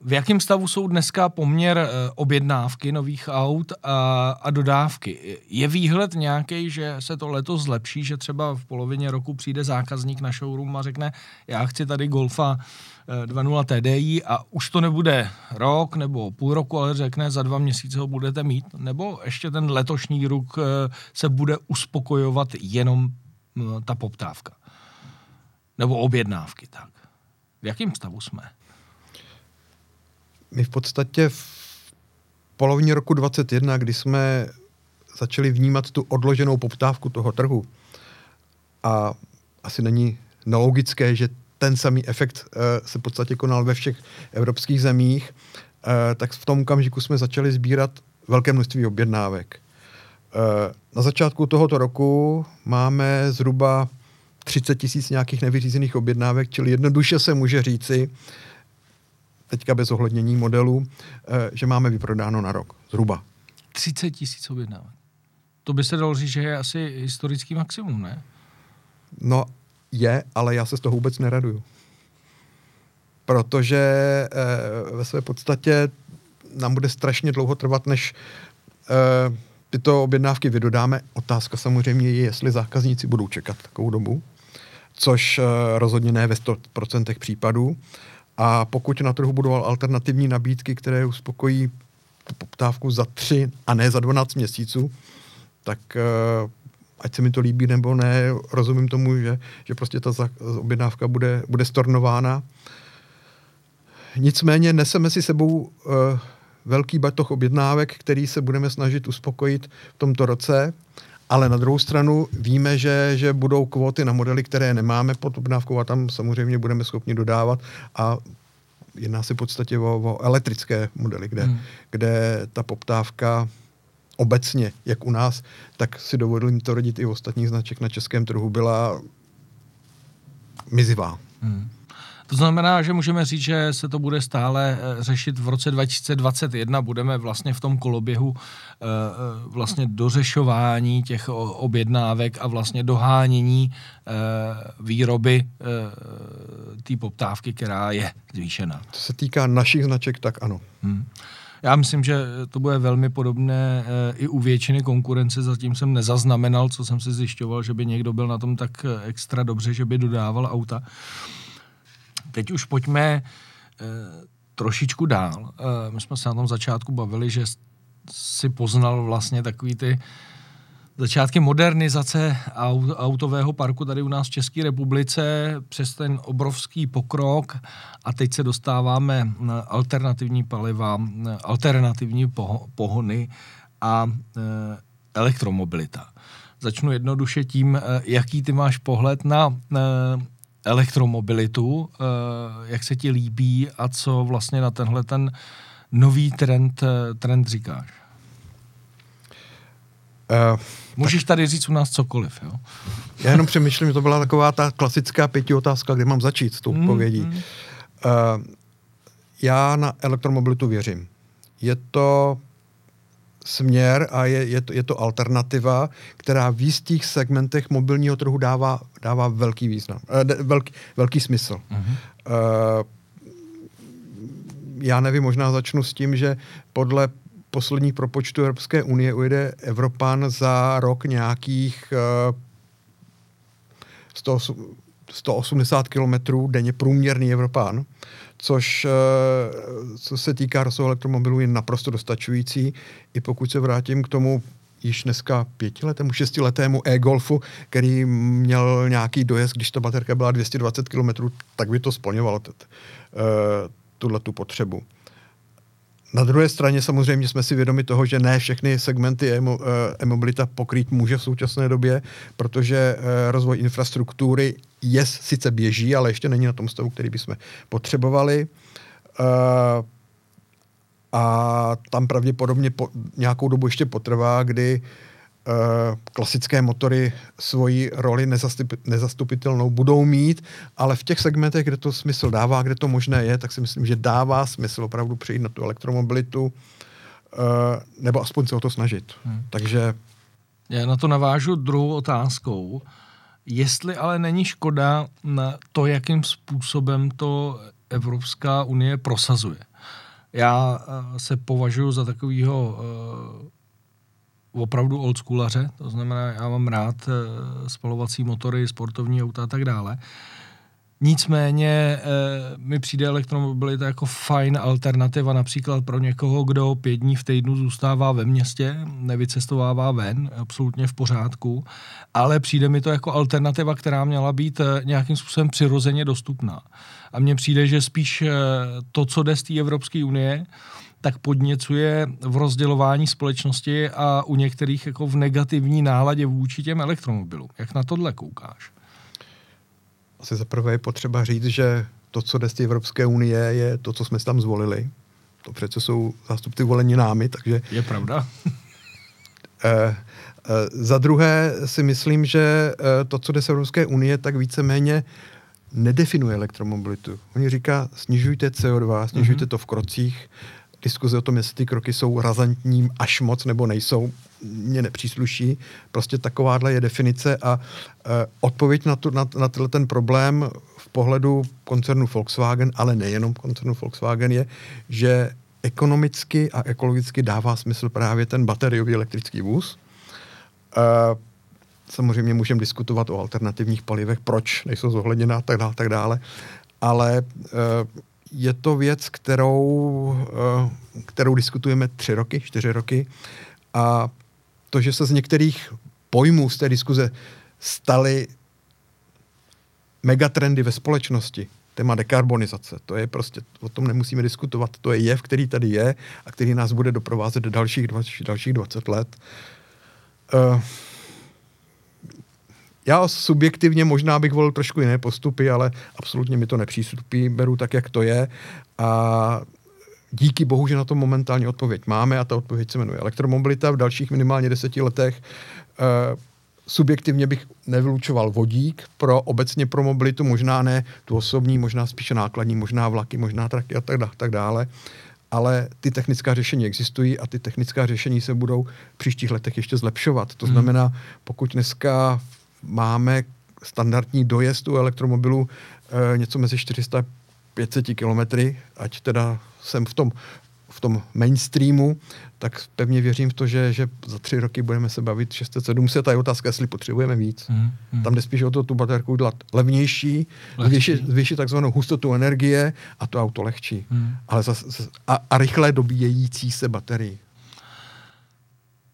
V jakém stavu jsou dneska poměr objednávky nových aut a, a dodávky? Je výhled nějaký, že se to letos zlepší, že třeba v polovině roku přijde zákazník na showroom a řekne, já chci tady Golfa dva nula T D I a už to nebude rok nebo půl roku, ale řekne, za dva měsíce ho budete mít? Nebo ještě ten letošní rok se bude uspokojovat jenom ta poptávka? Nebo objednávky, tak. V jakém stavu jsme? My v podstatě v polovině roku dvacet jedna, kdy jsme začali vnímat tu odloženou poptávku toho trhu, a asi není nelogické, že ten samý efekt e, se v podstatě konal ve všech evropských zemích, e, tak v tom okamžiku jsme začali sbírat velké množství objednávek. E, na začátku tohoto roku máme zhruba třicet tisíc nějakých nevyřízených objednávek, čili jednoduše se může říci, teďka bez ohlednění modelu, že máme vyprodáno na rok. Zhruba. třicet tisíc objednávek. To by se dalo říct, že je asi historický maximum, ne? No je, ale já se z toho vůbec neraduju. Protože e, ve své podstatě nám bude strašně dlouho trvat, než e, tyto objednávky vydodáme. Otázka samozřejmě je, jestli zákazníci budou čekat takovou dobu, což e, rozhodně ne ve sto procent případů. A pokud na trhu budou alternativní nabídky, které uspokojí tu poptávku za tři a ne za dvanáct měsíců, tak ať se mi to líbí nebo ne, rozumím tomu, že, že prostě ta objednávka bude, bude stornována. Nicméně neseme si sebou uh, velký batoh objednávek, který se budeme snažit uspokojit v tomto roce, ale na druhou stranu víme, že, že budou kvóty na modely, které nemáme pod objednávkou a tam samozřejmě budeme schopni dodávat. A jedná se v podstatě o, o elektrické modely, kde, hmm. kde ta poptávka obecně, jak u nás, tak si dovolím to rodit i ostatních značek na českém trhu, byla mizivá. Hmm. To znamená, že můžeme říct, že se to bude stále řešit v roce dva tisíce dvacet jedna. Budeme vlastně v tom koloběhu vlastně dořešování těch objednávek a vlastně dohánění výroby té poptávky, která je zvýšená. Co se týká našich značek, tak ano. Hmm. Já myslím, že to bude velmi podobné i u většiny konkurence. Zatím jsem nezaznamenal, co jsem si zjišťoval, že by někdo byl na tom tak extra dobře, že by dodával auta. Teď už pojďme e, trošičku dál. E, my jsme se na tom začátku bavili, že si poznal vlastně takový ty začátky modernizace aut, autového parku tady u nás v České republice přes ten obrovský pokrok a teď se dostáváme na alternativní paliva, na alternativní poho, pohony a e, elektromobilita. Začnu jednoduše tím, e, jaký ty máš pohled na e, elektromobilitu, jak se ti líbí a co vlastně na tenhle ten nový trend, trend říkáš? Uh, Můžeš tak tady říct u nás cokoliv, jo? Já jenom přemýšlím, že to byla taková ta klasická pěti otázka, kde mám začít s tou odpovědí. Mm, mm. Uh, já na elektromobilitu věřím. Je to směr a je, je, to, je to alternativa, která v jistých segmentech mobilního trhu dává, dává velký význam, velký, velký smysl. Uh-huh. Uh, já nevím, možná začnu s tím, že podle posledních propočtů Evropské unie ujede Evropan za rok nějakých sto osmdesát kilometrů denně, průměrný Evropan, což co se týká rozsahu elektromobilů je naprosto dostačující. I pokud se vrátím k tomu již dneska pětiletému, šestiletému e-golfu, který měl nějaký dojezd, když ta baterka byla dvě stě dvacet kilometrů, tak by to splňovalo tuhletu potřebu. Na druhé straně samozřejmě jsme si vědomi toho, že ne všechny segmenty e-mobilita pokrýt může v současné době, protože rozvoj infrastruktury je sice běží, ale ještě není na tom stavu, který bychom potřebovali. A tam pravděpodobně nějakou dobu ještě potrvá, kdy klasické motory svoji roli nezastupitelnou budou mít, ale v těch segmentech, kde to smysl dává, kde to možné je, tak si myslím, že dává smysl opravdu přejít na tu elektromobilitu nebo aspoň se o to snažit. Hmm. Takže já na to navážu druhou otázkou. Jestli ale není škoda na to, jakým způsobem to Evropská unie prosazuje. Já se považuji za takového uh, opravdu oldschoolaře, to znamená, já mám rád uh, spalovací motory, sportovní auta a tak dále. Nicméně uh, mi přijde elektromobilita jako fajn alternativa například pro někoho, kdo pět dní v týdnu zůstává ve městě, nevycestovává ven, absolutně v pořádku, ale přijde mi to jako alternativa, která měla být uh, nějakým způsobem přirozeně dostupná. A mně přijde, že spíš to, co jde z té Evropské unie, tak podněcuje v rozdělování společnosti a u některých jako v negativní náladě vůči těm elektromobilům. Jak na tohle koukáš? Asi zaprvé je potřeba říct, že to, co jde z té Evropské unie, je to, co jsme tam zvolili. To přece jsou zástupci volení námi, takže... Je pravda. eh, eh, za druhé si myslím, že eh, to, co jde z Evropské unie, tak víceméně nedefinuje elektromobilitu. Oni říká, snižujte C O dva, snižujte to v krocích. Diskuze o tom, jestli ty kroky jsou razantní až moc nebo nejsou, mě nepřísluší. Prostě takováhle je definice a e, odpověď na, tu, na, na tenhle ten problém v pohledu koncernu Volkswagen, ale nejenom koncernu Volkswagen je, že ekonomicky a ekologicky dává smysl právě ten bateriový elektrický vůz. E, Samozřejmě můžeme diskutovat o alternativních palivech, proč nejsou zohledněná a tak dále, tak dále. Ale e, je to věc, kterou, e, kterou diskutujeme tři roky, čtyři roky. A to, že se z některých pojmů z té diskuze staly megatrendy ve společnosti, téma dekarbonizace, to je prostě, o tom nemusíme diskutovat, to je jev, který tady je a který nás bude doprovázet dalších, dalších dvacet let. E, Já subjektivně možná bych volil trošku jiné postupy, ale absolutně mi to nepřístupí, beru tak, jak to je. A díky bohu, že na to momentálně odpověď máme a ta odpověď se jmenuje elektromobilita. V dalších minimálně deseti letech eh, subjektivně bych nevylučoval vodík pro obecně pro mobilitu, možná ne tu osobní, možná spíše nákladní, možná vlaky, možná traky a tak, dá, tak dále. Ale ty technická řešení existují a ty technická řešení se budou v příštích letech ještě zlepšovat. To znamená, pokud dneska máme standardní dojezd u elektromobilů e, něco mezi čtyři sta až pět set kilometrů, ať teda jsem v tom, v tom mainstreamu, tak pevně věřím v to, že, že za tři roky budeme se bavit šest set sedm set a je otázka, jestli potřebujeme víc. Hmm, hmm. Tam jde spíš o to tu baterku udělat levnější, zvýšit takzvanou hustotu energie a to auto lehčí. Hmm. Ale zase, a, a rychle dobíjející se baterii.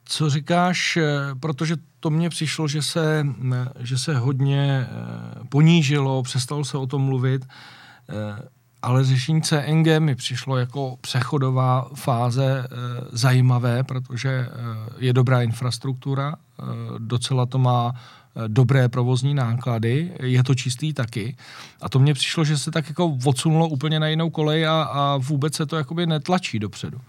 Co říkáš, protože to mně přišlo, že se, že se hodně ponížilo, přestalo se o tom mluvit, ale řešení C N G mi přišlo jako přechodová fáze zajímavé, protože je dobrá infrastruktura, docela to má dobré provozní náklady, je to čistý taky. A to mně přišlo, že se tak jako odsunulo úplně na jinou kolej a, a vůbec se to jakoby netlačí dopředu.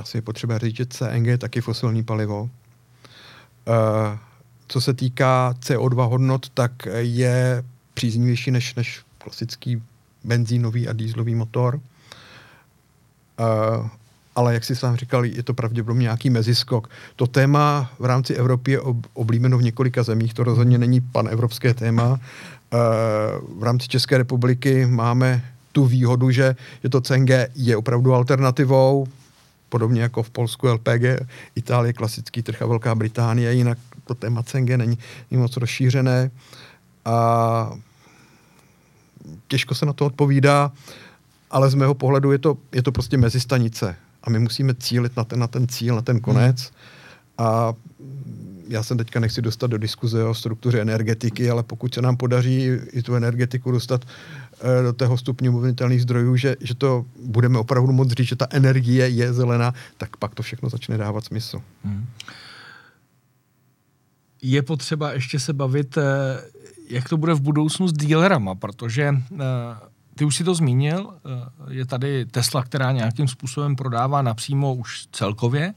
Asi je potřeba říct, že C N G je taky fosilní palivo. E, co se týká C O dva hodnot, tak je příznivější než, než klasický benzínový a dieselový motor. E, ale jak si sám říkal, je to pravděpodobně nějaký meziskok. To téma v rámci Evropy je oblíbeno v několika zemích, to rozhodně není panevropské téma. E, v rámci České republiky máme tu výhodu, že, že to C N G je opravdu alternativou, podobně jako v Polsku L P G, Itálie, klasický trh a Velká Británie, jinak to téma C N G není, není moc rozšířené a těžko se na to odpovídá, ale z mého pohledu je to, je to prostě mezistanice a my musíme cílit na ten, na ten cíl, na ten konec a já se teďka nechci dostat do diskuze o struktuře energetiky, ale pokud se nám podaří i tu energetiku dostat do tého stupňu obnovitelných zdrojů, že, že to budeme opravdu moc říct, že ta energie je zelená, tak pak to všechno začne dávat smysl. Hmm. Je potřeba ještě se bavit, jak to bude v budoucnu s dílerama, protože ty už si to zmínil, je tady Tesla, která nějakým způsobem prodává napřímo už celkově.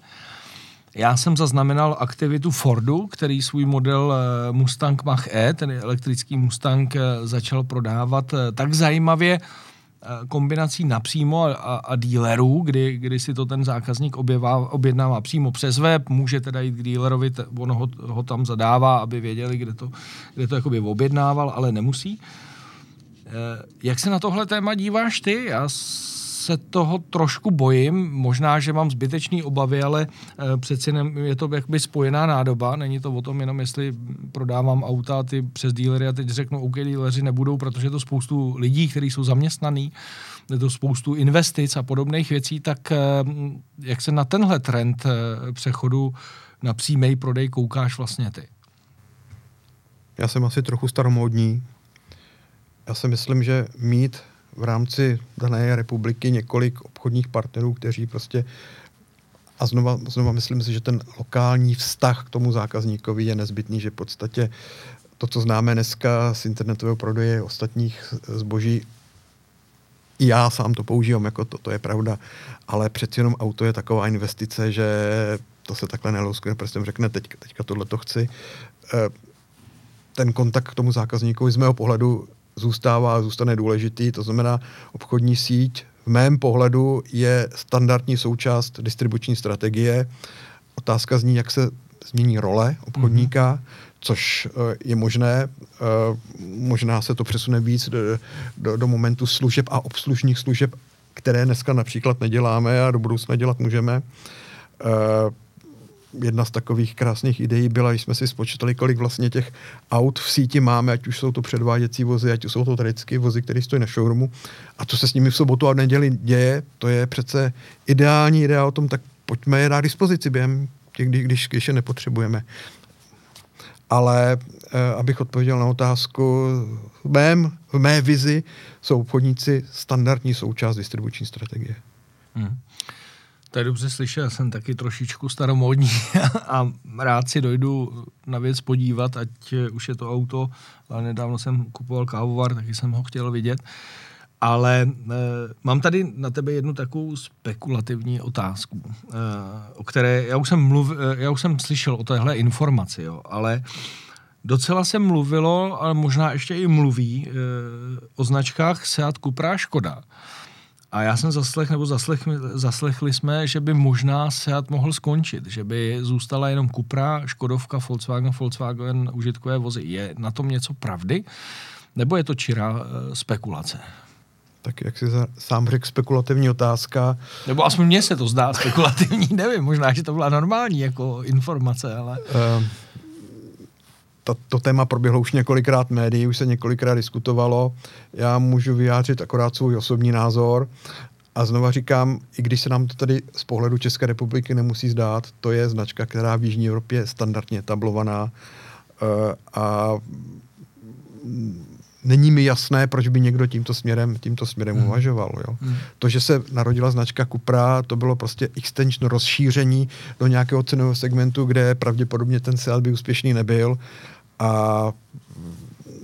Já jsem zaznamenal aktivitu Fordu, který svůj model Mustang Mach-E, tedy elektrický Mustang, začal prodávat tak zajímavě kombinací napřímo a, a dealerů, kdy, kdy si to ten zákazník objevá, objednává přímo přes web, může teda jít k dealerovi, ono ho, ho tam zadává, aby věděli, kde to, kde to jakoby objednával, ale nemusí. Jak se na tohle téma díváš ty? Já se toho trošku bojím, možná, že mám zbytečný obavy, ale přeci je to jakoby spojená nádoba, není to o tom jenom, jestli prodávám auta ty přes dílery a teď řeknu, OK, díleři nebudou, protože to spoustu lidí, kteří jsou zaměstnaní, je to spoustu investic a podobných věcí, tak jak se na tenhle trend přechodu na přímý prodej koukáš vlastně ty? Já jsem asi trochu staromódní. Já si myslím, že mít v rámci dané republiky několik obchodních partnerů, kteří prostě, a znova, znova myslím si, že ten lokální vztah k tomu zákazníkovi je nezbytný, že v podstatě to, co známe dneska z internetového prodeje ostatních zboží, i já sám to používám, jako to, to je pravda, ale přeci jenom auto je taková investice, že to se takhle nelouskne, prostě řekne, teď, teďka tohle to chci. Ten kontakt k tomu zákazníkovi z mého pohledu zůstává a zůstane důležitý, to znamená obchodní síť v mém pohledu je standardní součást distribuční strategie. Otázka zní, jak se změní role obchodníka, mm-hmm. což je možné. Možná se to přesune víc do, do, do momentu služeb a obslužných služeb, které dneska například neděláme a do budoucna dělat můžeme. Jedna z takových krásných ideí byla, když jsme si spočítali, kolik vlastně těch aut v síti máme, ať už jsou to předváděcí vozy, ať už jsou to tradické vozy, které stojí na showroomu. A co se s nimi v sobotu a v neděli děje, to je přece ideální idea o tom, tak pojďme je dát dispozici během těch, když, když je nepotřebujeme. Ale eh, abych odpověděl na otázku, v, mém, v mé vizi jsou obchodníci standardní součást distribuční strategie. Hmm. To je dobře slyšel, jsem taky trošičku staromódní a rád si dojdu na věc podívat, ať už je to auto, ale nedávno jsem kupoval kávovar, taky jsem ho chtěl vidět. Ale e, mám tady na tebe jednu takovou spekulativní otázku, e, o které já už jsem, mluv, já už jsem slyšel o téhle informaci, jo, ale docela se mluvilo, ale možná ještě i mluví e, o značkách Seat, Cupra, Škoda. A já jsem zaslech, nebo zaslech, zaslechli jsme, že by možná Seat mohl skončit, že by zůstala jenom Cupra, Škodovka, Volkswagen, Volkswagen užitkové vozy. Je na tom něco pravdy? Nebo je to čirá e, spekulace? Tak jak jsi za, sám řekl, spekulativní otázka. Nebo aspoň mně se to zdá spekulativní, nevím, možná, že to byla normální jako informace, ale... E, ta, to téma proběhlo už několikrát médií, už se několikrát diskutovalo. Já můžu vyjádřit akorát svůj osobní názor a znova říkám, i když se nám to tady z pohledu České republiky nemusí zdát, to je značka, která v Jižní Evropě je standardně etablovaná e, a není mi jasné, proč by někdo tímto směrem, tímto směrem hmm. uvažoval. Jo? Hmm. To, že se narodila značka Cupra, to bylo prostě extension, rozšíření do nějakého cenového segmentu, kde pravděpodobně ten Seat by úspěšný nebyl. A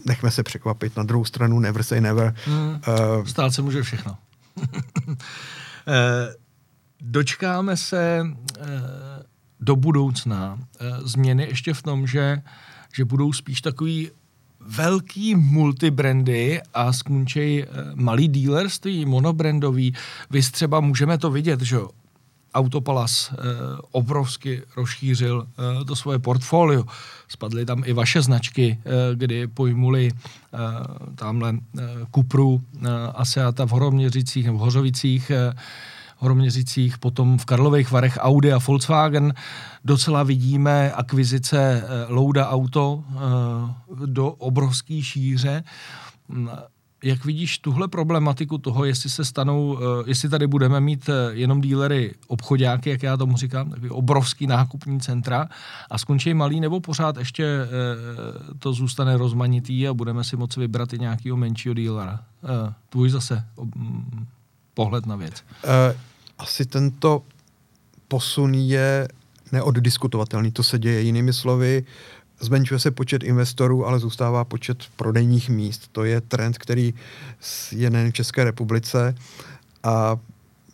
nechme se překvapit. Na druhou stranu never say never. Hmm. Uh, Stát se může všechno. uh, dočkáme se uh, do budoucna uh, změny ještě v tom, že, že budou spíš takový velký multibrandy a skončí malý dealerství, monobrandový. Vy třeba můžeme to vidět, že Autopalas eh, obrovsky rozšířil eh, to svoje portfolio. Spadly tam i vaše značky, eh, kdy pojmuli eh, tamhle eh, Cupru eh, a Seata v Horoměřicích nebo v Hořovicích, eh, Horoměřicích, potom v Karlových Varech Audi a Volkswagen. Docela vidíme akvizice Louda Auto do obrovské šíře. Jak vidíš tuhle problematiku toho, jestli se stanou, jestli tady budeme mít jenom dílery obchoďáky, jak já tomu říkám, takový obrovský nákupní centra a skončí malý, nebo pořád ještě to zůstane rozmanitý a budeme si moci vybrat i nějakého menšího dílera. Tvůj zase pohled na věc. Asi tento posun je neoddiskutovatelný, to se děje jinými slovy. Zmenšuje se počet investorů, ale zůstává počet prodejních míst. To je trend, který je nejen v České republice. A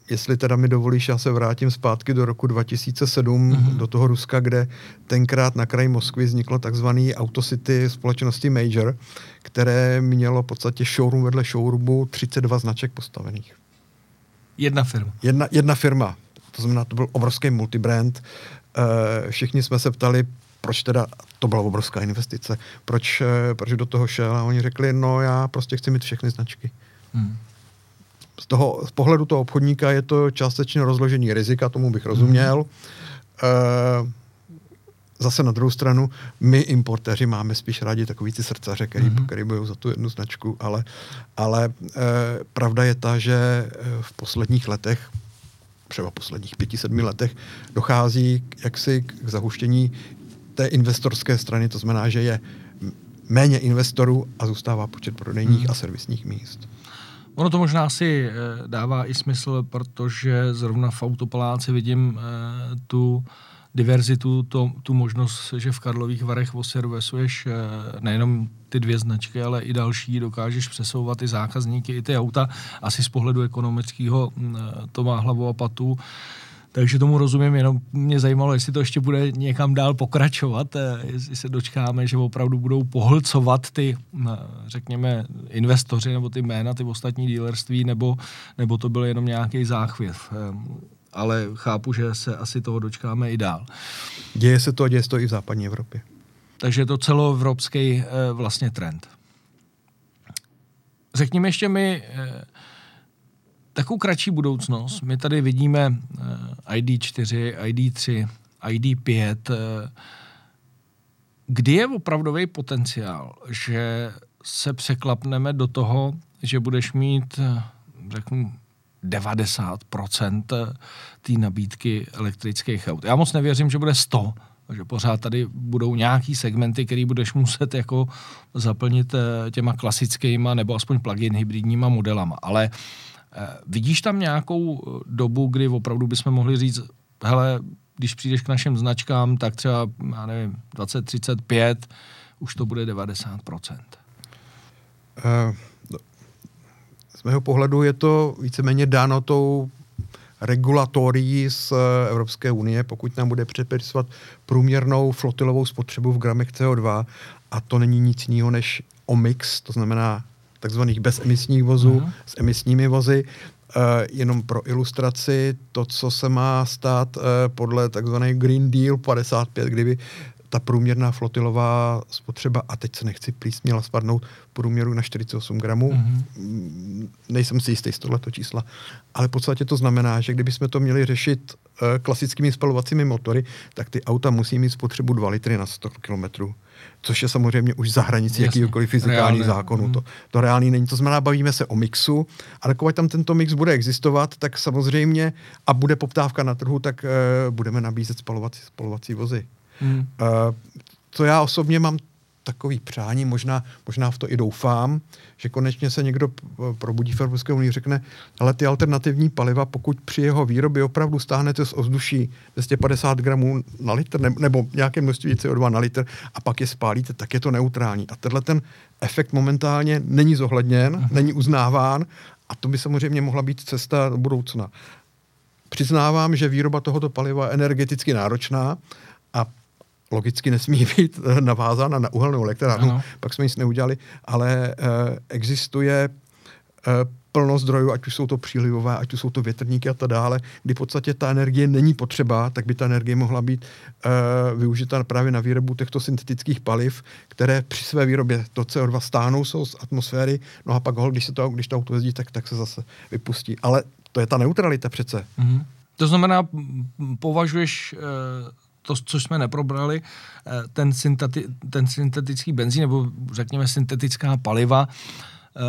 jestli teda mi dovolíš, já se vrátím zpátky do roku dva tisíce sedm, mm-hmm. do toho Ruska, kde tenkrát na kraji Moskvy vzniklo takzvaný Auto City společnosti Major, které mělo v podstatě showroom vedle showroomu třicet dva značek postavených. Jedna firma. Jedna, jedna firma. To znamená, to byl obrovský multibrand. Všichni jsme se ptali, proč teda, to byla obrovská investice, proč, proč do toho šel, a oni řekli, no já prostě chci mít všechny značky. Hmm. Z toho, z pohledu toho obchodníka je to částečně rozložení rizika, tomu bych rozuměl. Hmm. E, Zase na druhou stranu, my importéři máme spíš rádi takový ty srdcaře, který, mm-hmm. který bojují za tu jednu značku, ale, ale e, pravda je ta, že v posledních letech, třeba posledních pěti, sedmi letech, dochází k, jaksi k zahuštění té investorské strany, to znamená, že je méně investorů a zůstává počet prodejních mm-hmm. a servisních míst. Ono to možná si e, dává i smysl, protože zrovna v Autopaláci vidím e, tu diverzitu, to, tu možnost, že v Karlových Varech oservisuješ nejenom ty dvě značky, ale i další, dokážeš přesouvat i zákazníky, i ty auta. Asi z pohledu ekonomického to má hlavu a patu. Takže tomu rozumím, jenom mě zajímalo, jestli to ještě bude někam dál pokračovat, jestli se dočkáme, že opravdu budou pohlcovat ty, řekněme, investoři nebo ty jména, ty ostatní dealerství, nebo, nebo to byl jenom nějaký záchvěv. Ale chápu, že se asi toho dočkáme i dál. Děje se to a děje se to i v západní Evropě. Takže je to celoevropský e, vlastně trend. Řekněme ještě my e, takovou kratší budoucnost. My tady vidíme e, I D čtyři, I D tři, I D pět. E, kdy je opravdový potenciál, že se překlapneme do toho, že budeš mít, řeknu, devadesát procent té nabídky elektrických aut. Já moc nevěřím, že bude sto, že pořád tady budou nějaký segmenty, který budeš muset jako zaplnit těma klasickýma nebo aspoň plug-in hybridníma modelama. Ale vidíš tam nějakou dobu, kdy opravdu bychom mohli říct, hele, když přijdeš k našim značkám, tak třeba, já nevím, dvacet třicet pět, už to bude devadesát procent. Uh. Z mého pohledu je to víceméně dáno tou regulatorií z Evropské unie, pokud nám bude předpisovat průměrnou flotilovou spotřebu v gramech C O dva, a to není nic jiného než omix, to znamená takzvaných bezemisních vozů uh-huh. s emisními vozy. E, jenom pro ilustraci, to, co se má stát e, podle takzvaného Green Deal padesát pět, kdyby ta průměrná flotilová spotřeba, a teď se nechci plíst, měla spadnout průměru na čtyřicet osm gramů. Mm-hmm. Nejsem si jistý z tohleto čísla. Ale v podstatě to znamená, že kdybychom to měli řešit e, klasickými spalovacími motory, tak ty auta musí mít spotřebu dva litry na sto kilometrů. Což je samozřejmě už za hranicí jakýkoliv fyzikálních zákonů. Mm-hmm. To, to reálný není. To znamená, bavíme se o mixu. A dokud tam tento mix bude existovat, tak samozřejmě, a bude poptávka na trhu, tak e, budeme nabízet spalovací, spalovací vozy. Hmm. Co já osobně mám takový přání, možná, možná v to i doufám, že konečně se někdo probudí v Evropské unii, řekne, ale ty alternativní paliva, pokud při jeho výrobě opravdu stáhnete z ovzduší dvě stě padesát gramů na litr nebo nějaké množství C O dva na litr a pak je spálíte, tak je to neutrální. A tenhle ten efekt momentálně není zohledněn, hmm. není uznáván, a to by samozřejmě mohla být cesta do budoucna. Přiznávám, že výroba tohoto paliva je energeticky náročná a logicky nesmí být navázána na uhelnou elektrárnu, ano. Pak jsme nic neudělali, ale e, existuje e, plno zdrojů, ať už jsou to přílivové, ať už jsou to větrníky a tak dále, kdy v podstatě ta energie není potřeba, tak by ta energie mohla být e, využita právě na výrobu těchto syntetických paliv, které při své výrobě to C O dva stáhnou, jsou z atmosféry, no a pak hol, když se to, když to auto jezdí, tak, tak se zase vypustí. Ale to je ta neutralita přece. Mhm. To znamená, považuješ... E... to, co jsme neprobrali, ten, syntati- ten syntetický benzín, nebo řekněme syntetická paliva, eh,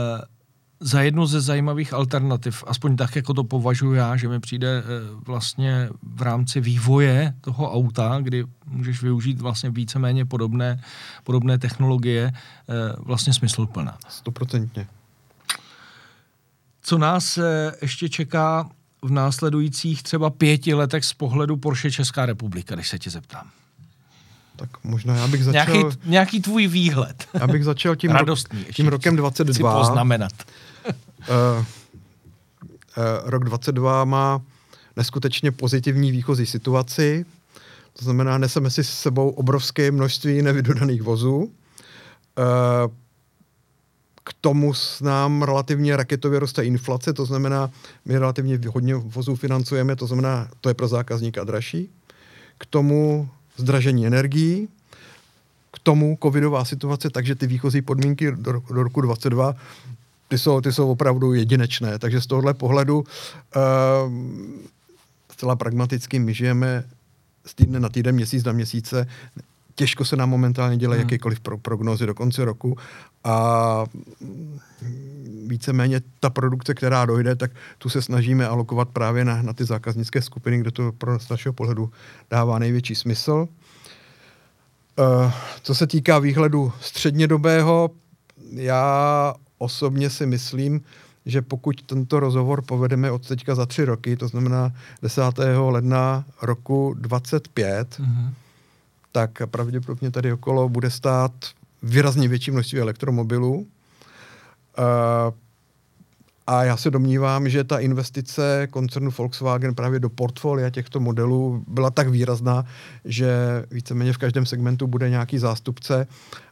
za jednu ze zajímavých alternativ, aspoň tak, jako to považuji já, že mi přijde eh, vlastně v rámci vývoje toho auta, kdy můžeš využít vlastně víceméně podobné, podobné technologie, eh, vlastně smysluplná. Stoprocentně. Co nás eh, ještě čeká v následujících třeba pěti letech z pohledu Porsche Česká republika, když se tě zeptám? Tak možná já bych začal... Nějaký, nějaký tvůj výhled. Já bych začal tím, radostný, ro- tím rokem dvacet dva. Chci poznamenat. uh, uh, rok dvacet dva má neskutečně pozitivní výchozí situaci. To znamená, neseme si s sebou obrovské množství nevydodaných vozů. Uh, K tomu nám relativně raketově roste inflace, to znamená, my relativně hodně vozů financujeme, to znamená, to je pro zákazníka dražší. K tomu zdražení energií, tomu covidová situace, takže ty výchozí podmínky do, do roku dvacet dva ty jsou, ty jsou opravdu jedinečné. Takže z tohohle pohledu uh, zcela pragmaticky my žijeme z týdne na týden, měsíc na měsíce. Těžko se nám momentálně dělají hmm. jakékoliv pro, prognózy do konce roku a víceméně ta produkce, která dojde, tak tu se snažíme alokovat právě na, na ty zákaznické skupiny, kde to pro z našeho pohledu dává největší smysl. Uh, co se týká výhledu střednědobého, já osobně si myslím, že pokud tento rozhovor povedeme od teďka za tři roky, to znamená desátého ledna roku dvacet pět, mm-hmm. tak pravděpodobně tady okolo bude stát výrazně větší množství elektromobilů. A já se domnívám, že ta investice koncernu Volkswagen právě do portfolia těchto modelů byla tak výrazná, že víceméně v každém segmentu bude nějaký zástupce.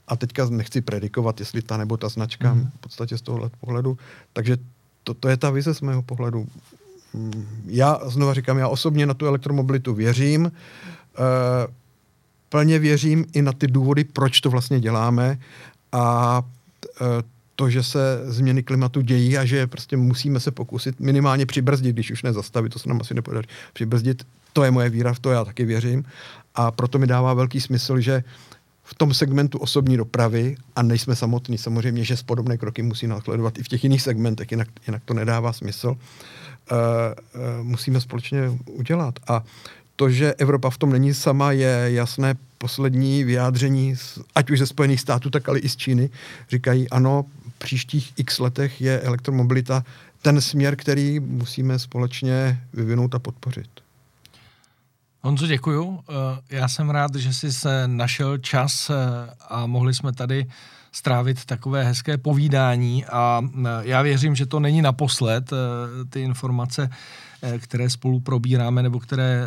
A teďka nechci predikovat, jestli ta nebo ta značka, mm-hmm. v podstatě z tohohle pohledu. Takže to, to je ta vize z mého pohledu. Já znova říkám, já osobně na tu elektromobilitu věřím. E, plně věřím i na ty důvody, proč to vlastně děláme. A e, to, že se změny klimatu dějí a že prostě musíme se pokusit minimálně přibrzdit, když už nezastavit, to se nám asi nepodaří přibrzdit. To je moje víra, v to já taky věřím. A proto mi dává velký smysl, že v tom segmentu osobní dopravy, a nejsme samotní, samozřejmě, že podobné kroky musí následovat i v těch jiných segmentech, jinak, jinak to nedává smysl, uh, uh, musíme společně udělat. A to, že Evropa v tom není sama, je jasné poslední vyjádření, ať už ze Spojených států, tak ale i z Číny, říkají ano, v příštích x letech je elektromobilita ten směr, který musíme společně vyvinout a podpořit. Honzo, děkuju. Já jsem rád, že jsi se našel čas a mohli jsme tady strávit takové hezké povídání a já věřím, že to není naposled ty informace, které spolu probíráme nebo které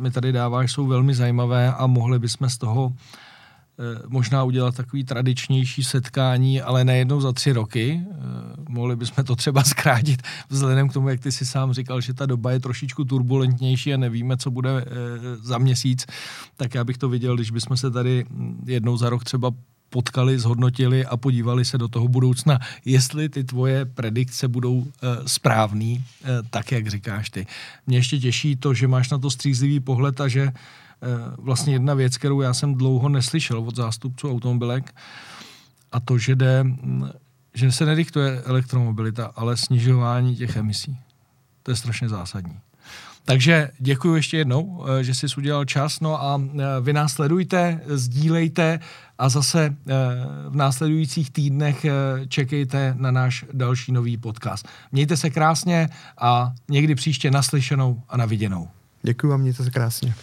mi tady dáváš, jsou velmi zajímavé a mohli bychom z toho možná udělat takový tradičnější setkání, ale nejednou za tři roky. Mohli bychom to třeba zkrátit vzhledem k tomu, jak ty si sám říkal, že ta doba je trošičku turbulentnější a nevíme, co bude za měsíc. Tak já bych to viděl, když bychom se tady jednou za rok třeba potkali, zhodnotili a podívali se do toho budoucna, jestli ty tvoje predikce budou e, správný, e, tak, jak říkáš ty. Mě ještě těší to, že máš na to střízlivý pohled a že e, vlastně jedna věc, kterou já jsem dlouho neslyšel od zástupců automobilek a to, že, jde, že se nediktuje elektromobilita, ale snižování těch emisí. To je strašně zásadní. Takže děkuji ještě jednou, že jsi udělal čas, no a vy nás sledujte, sdílejte a zase v následujících týdnech čekejte na náš další nový podcast. Mějte se krásně a někdy příště naslyšenou a naviděnou. Děkuji a mějte se krásně.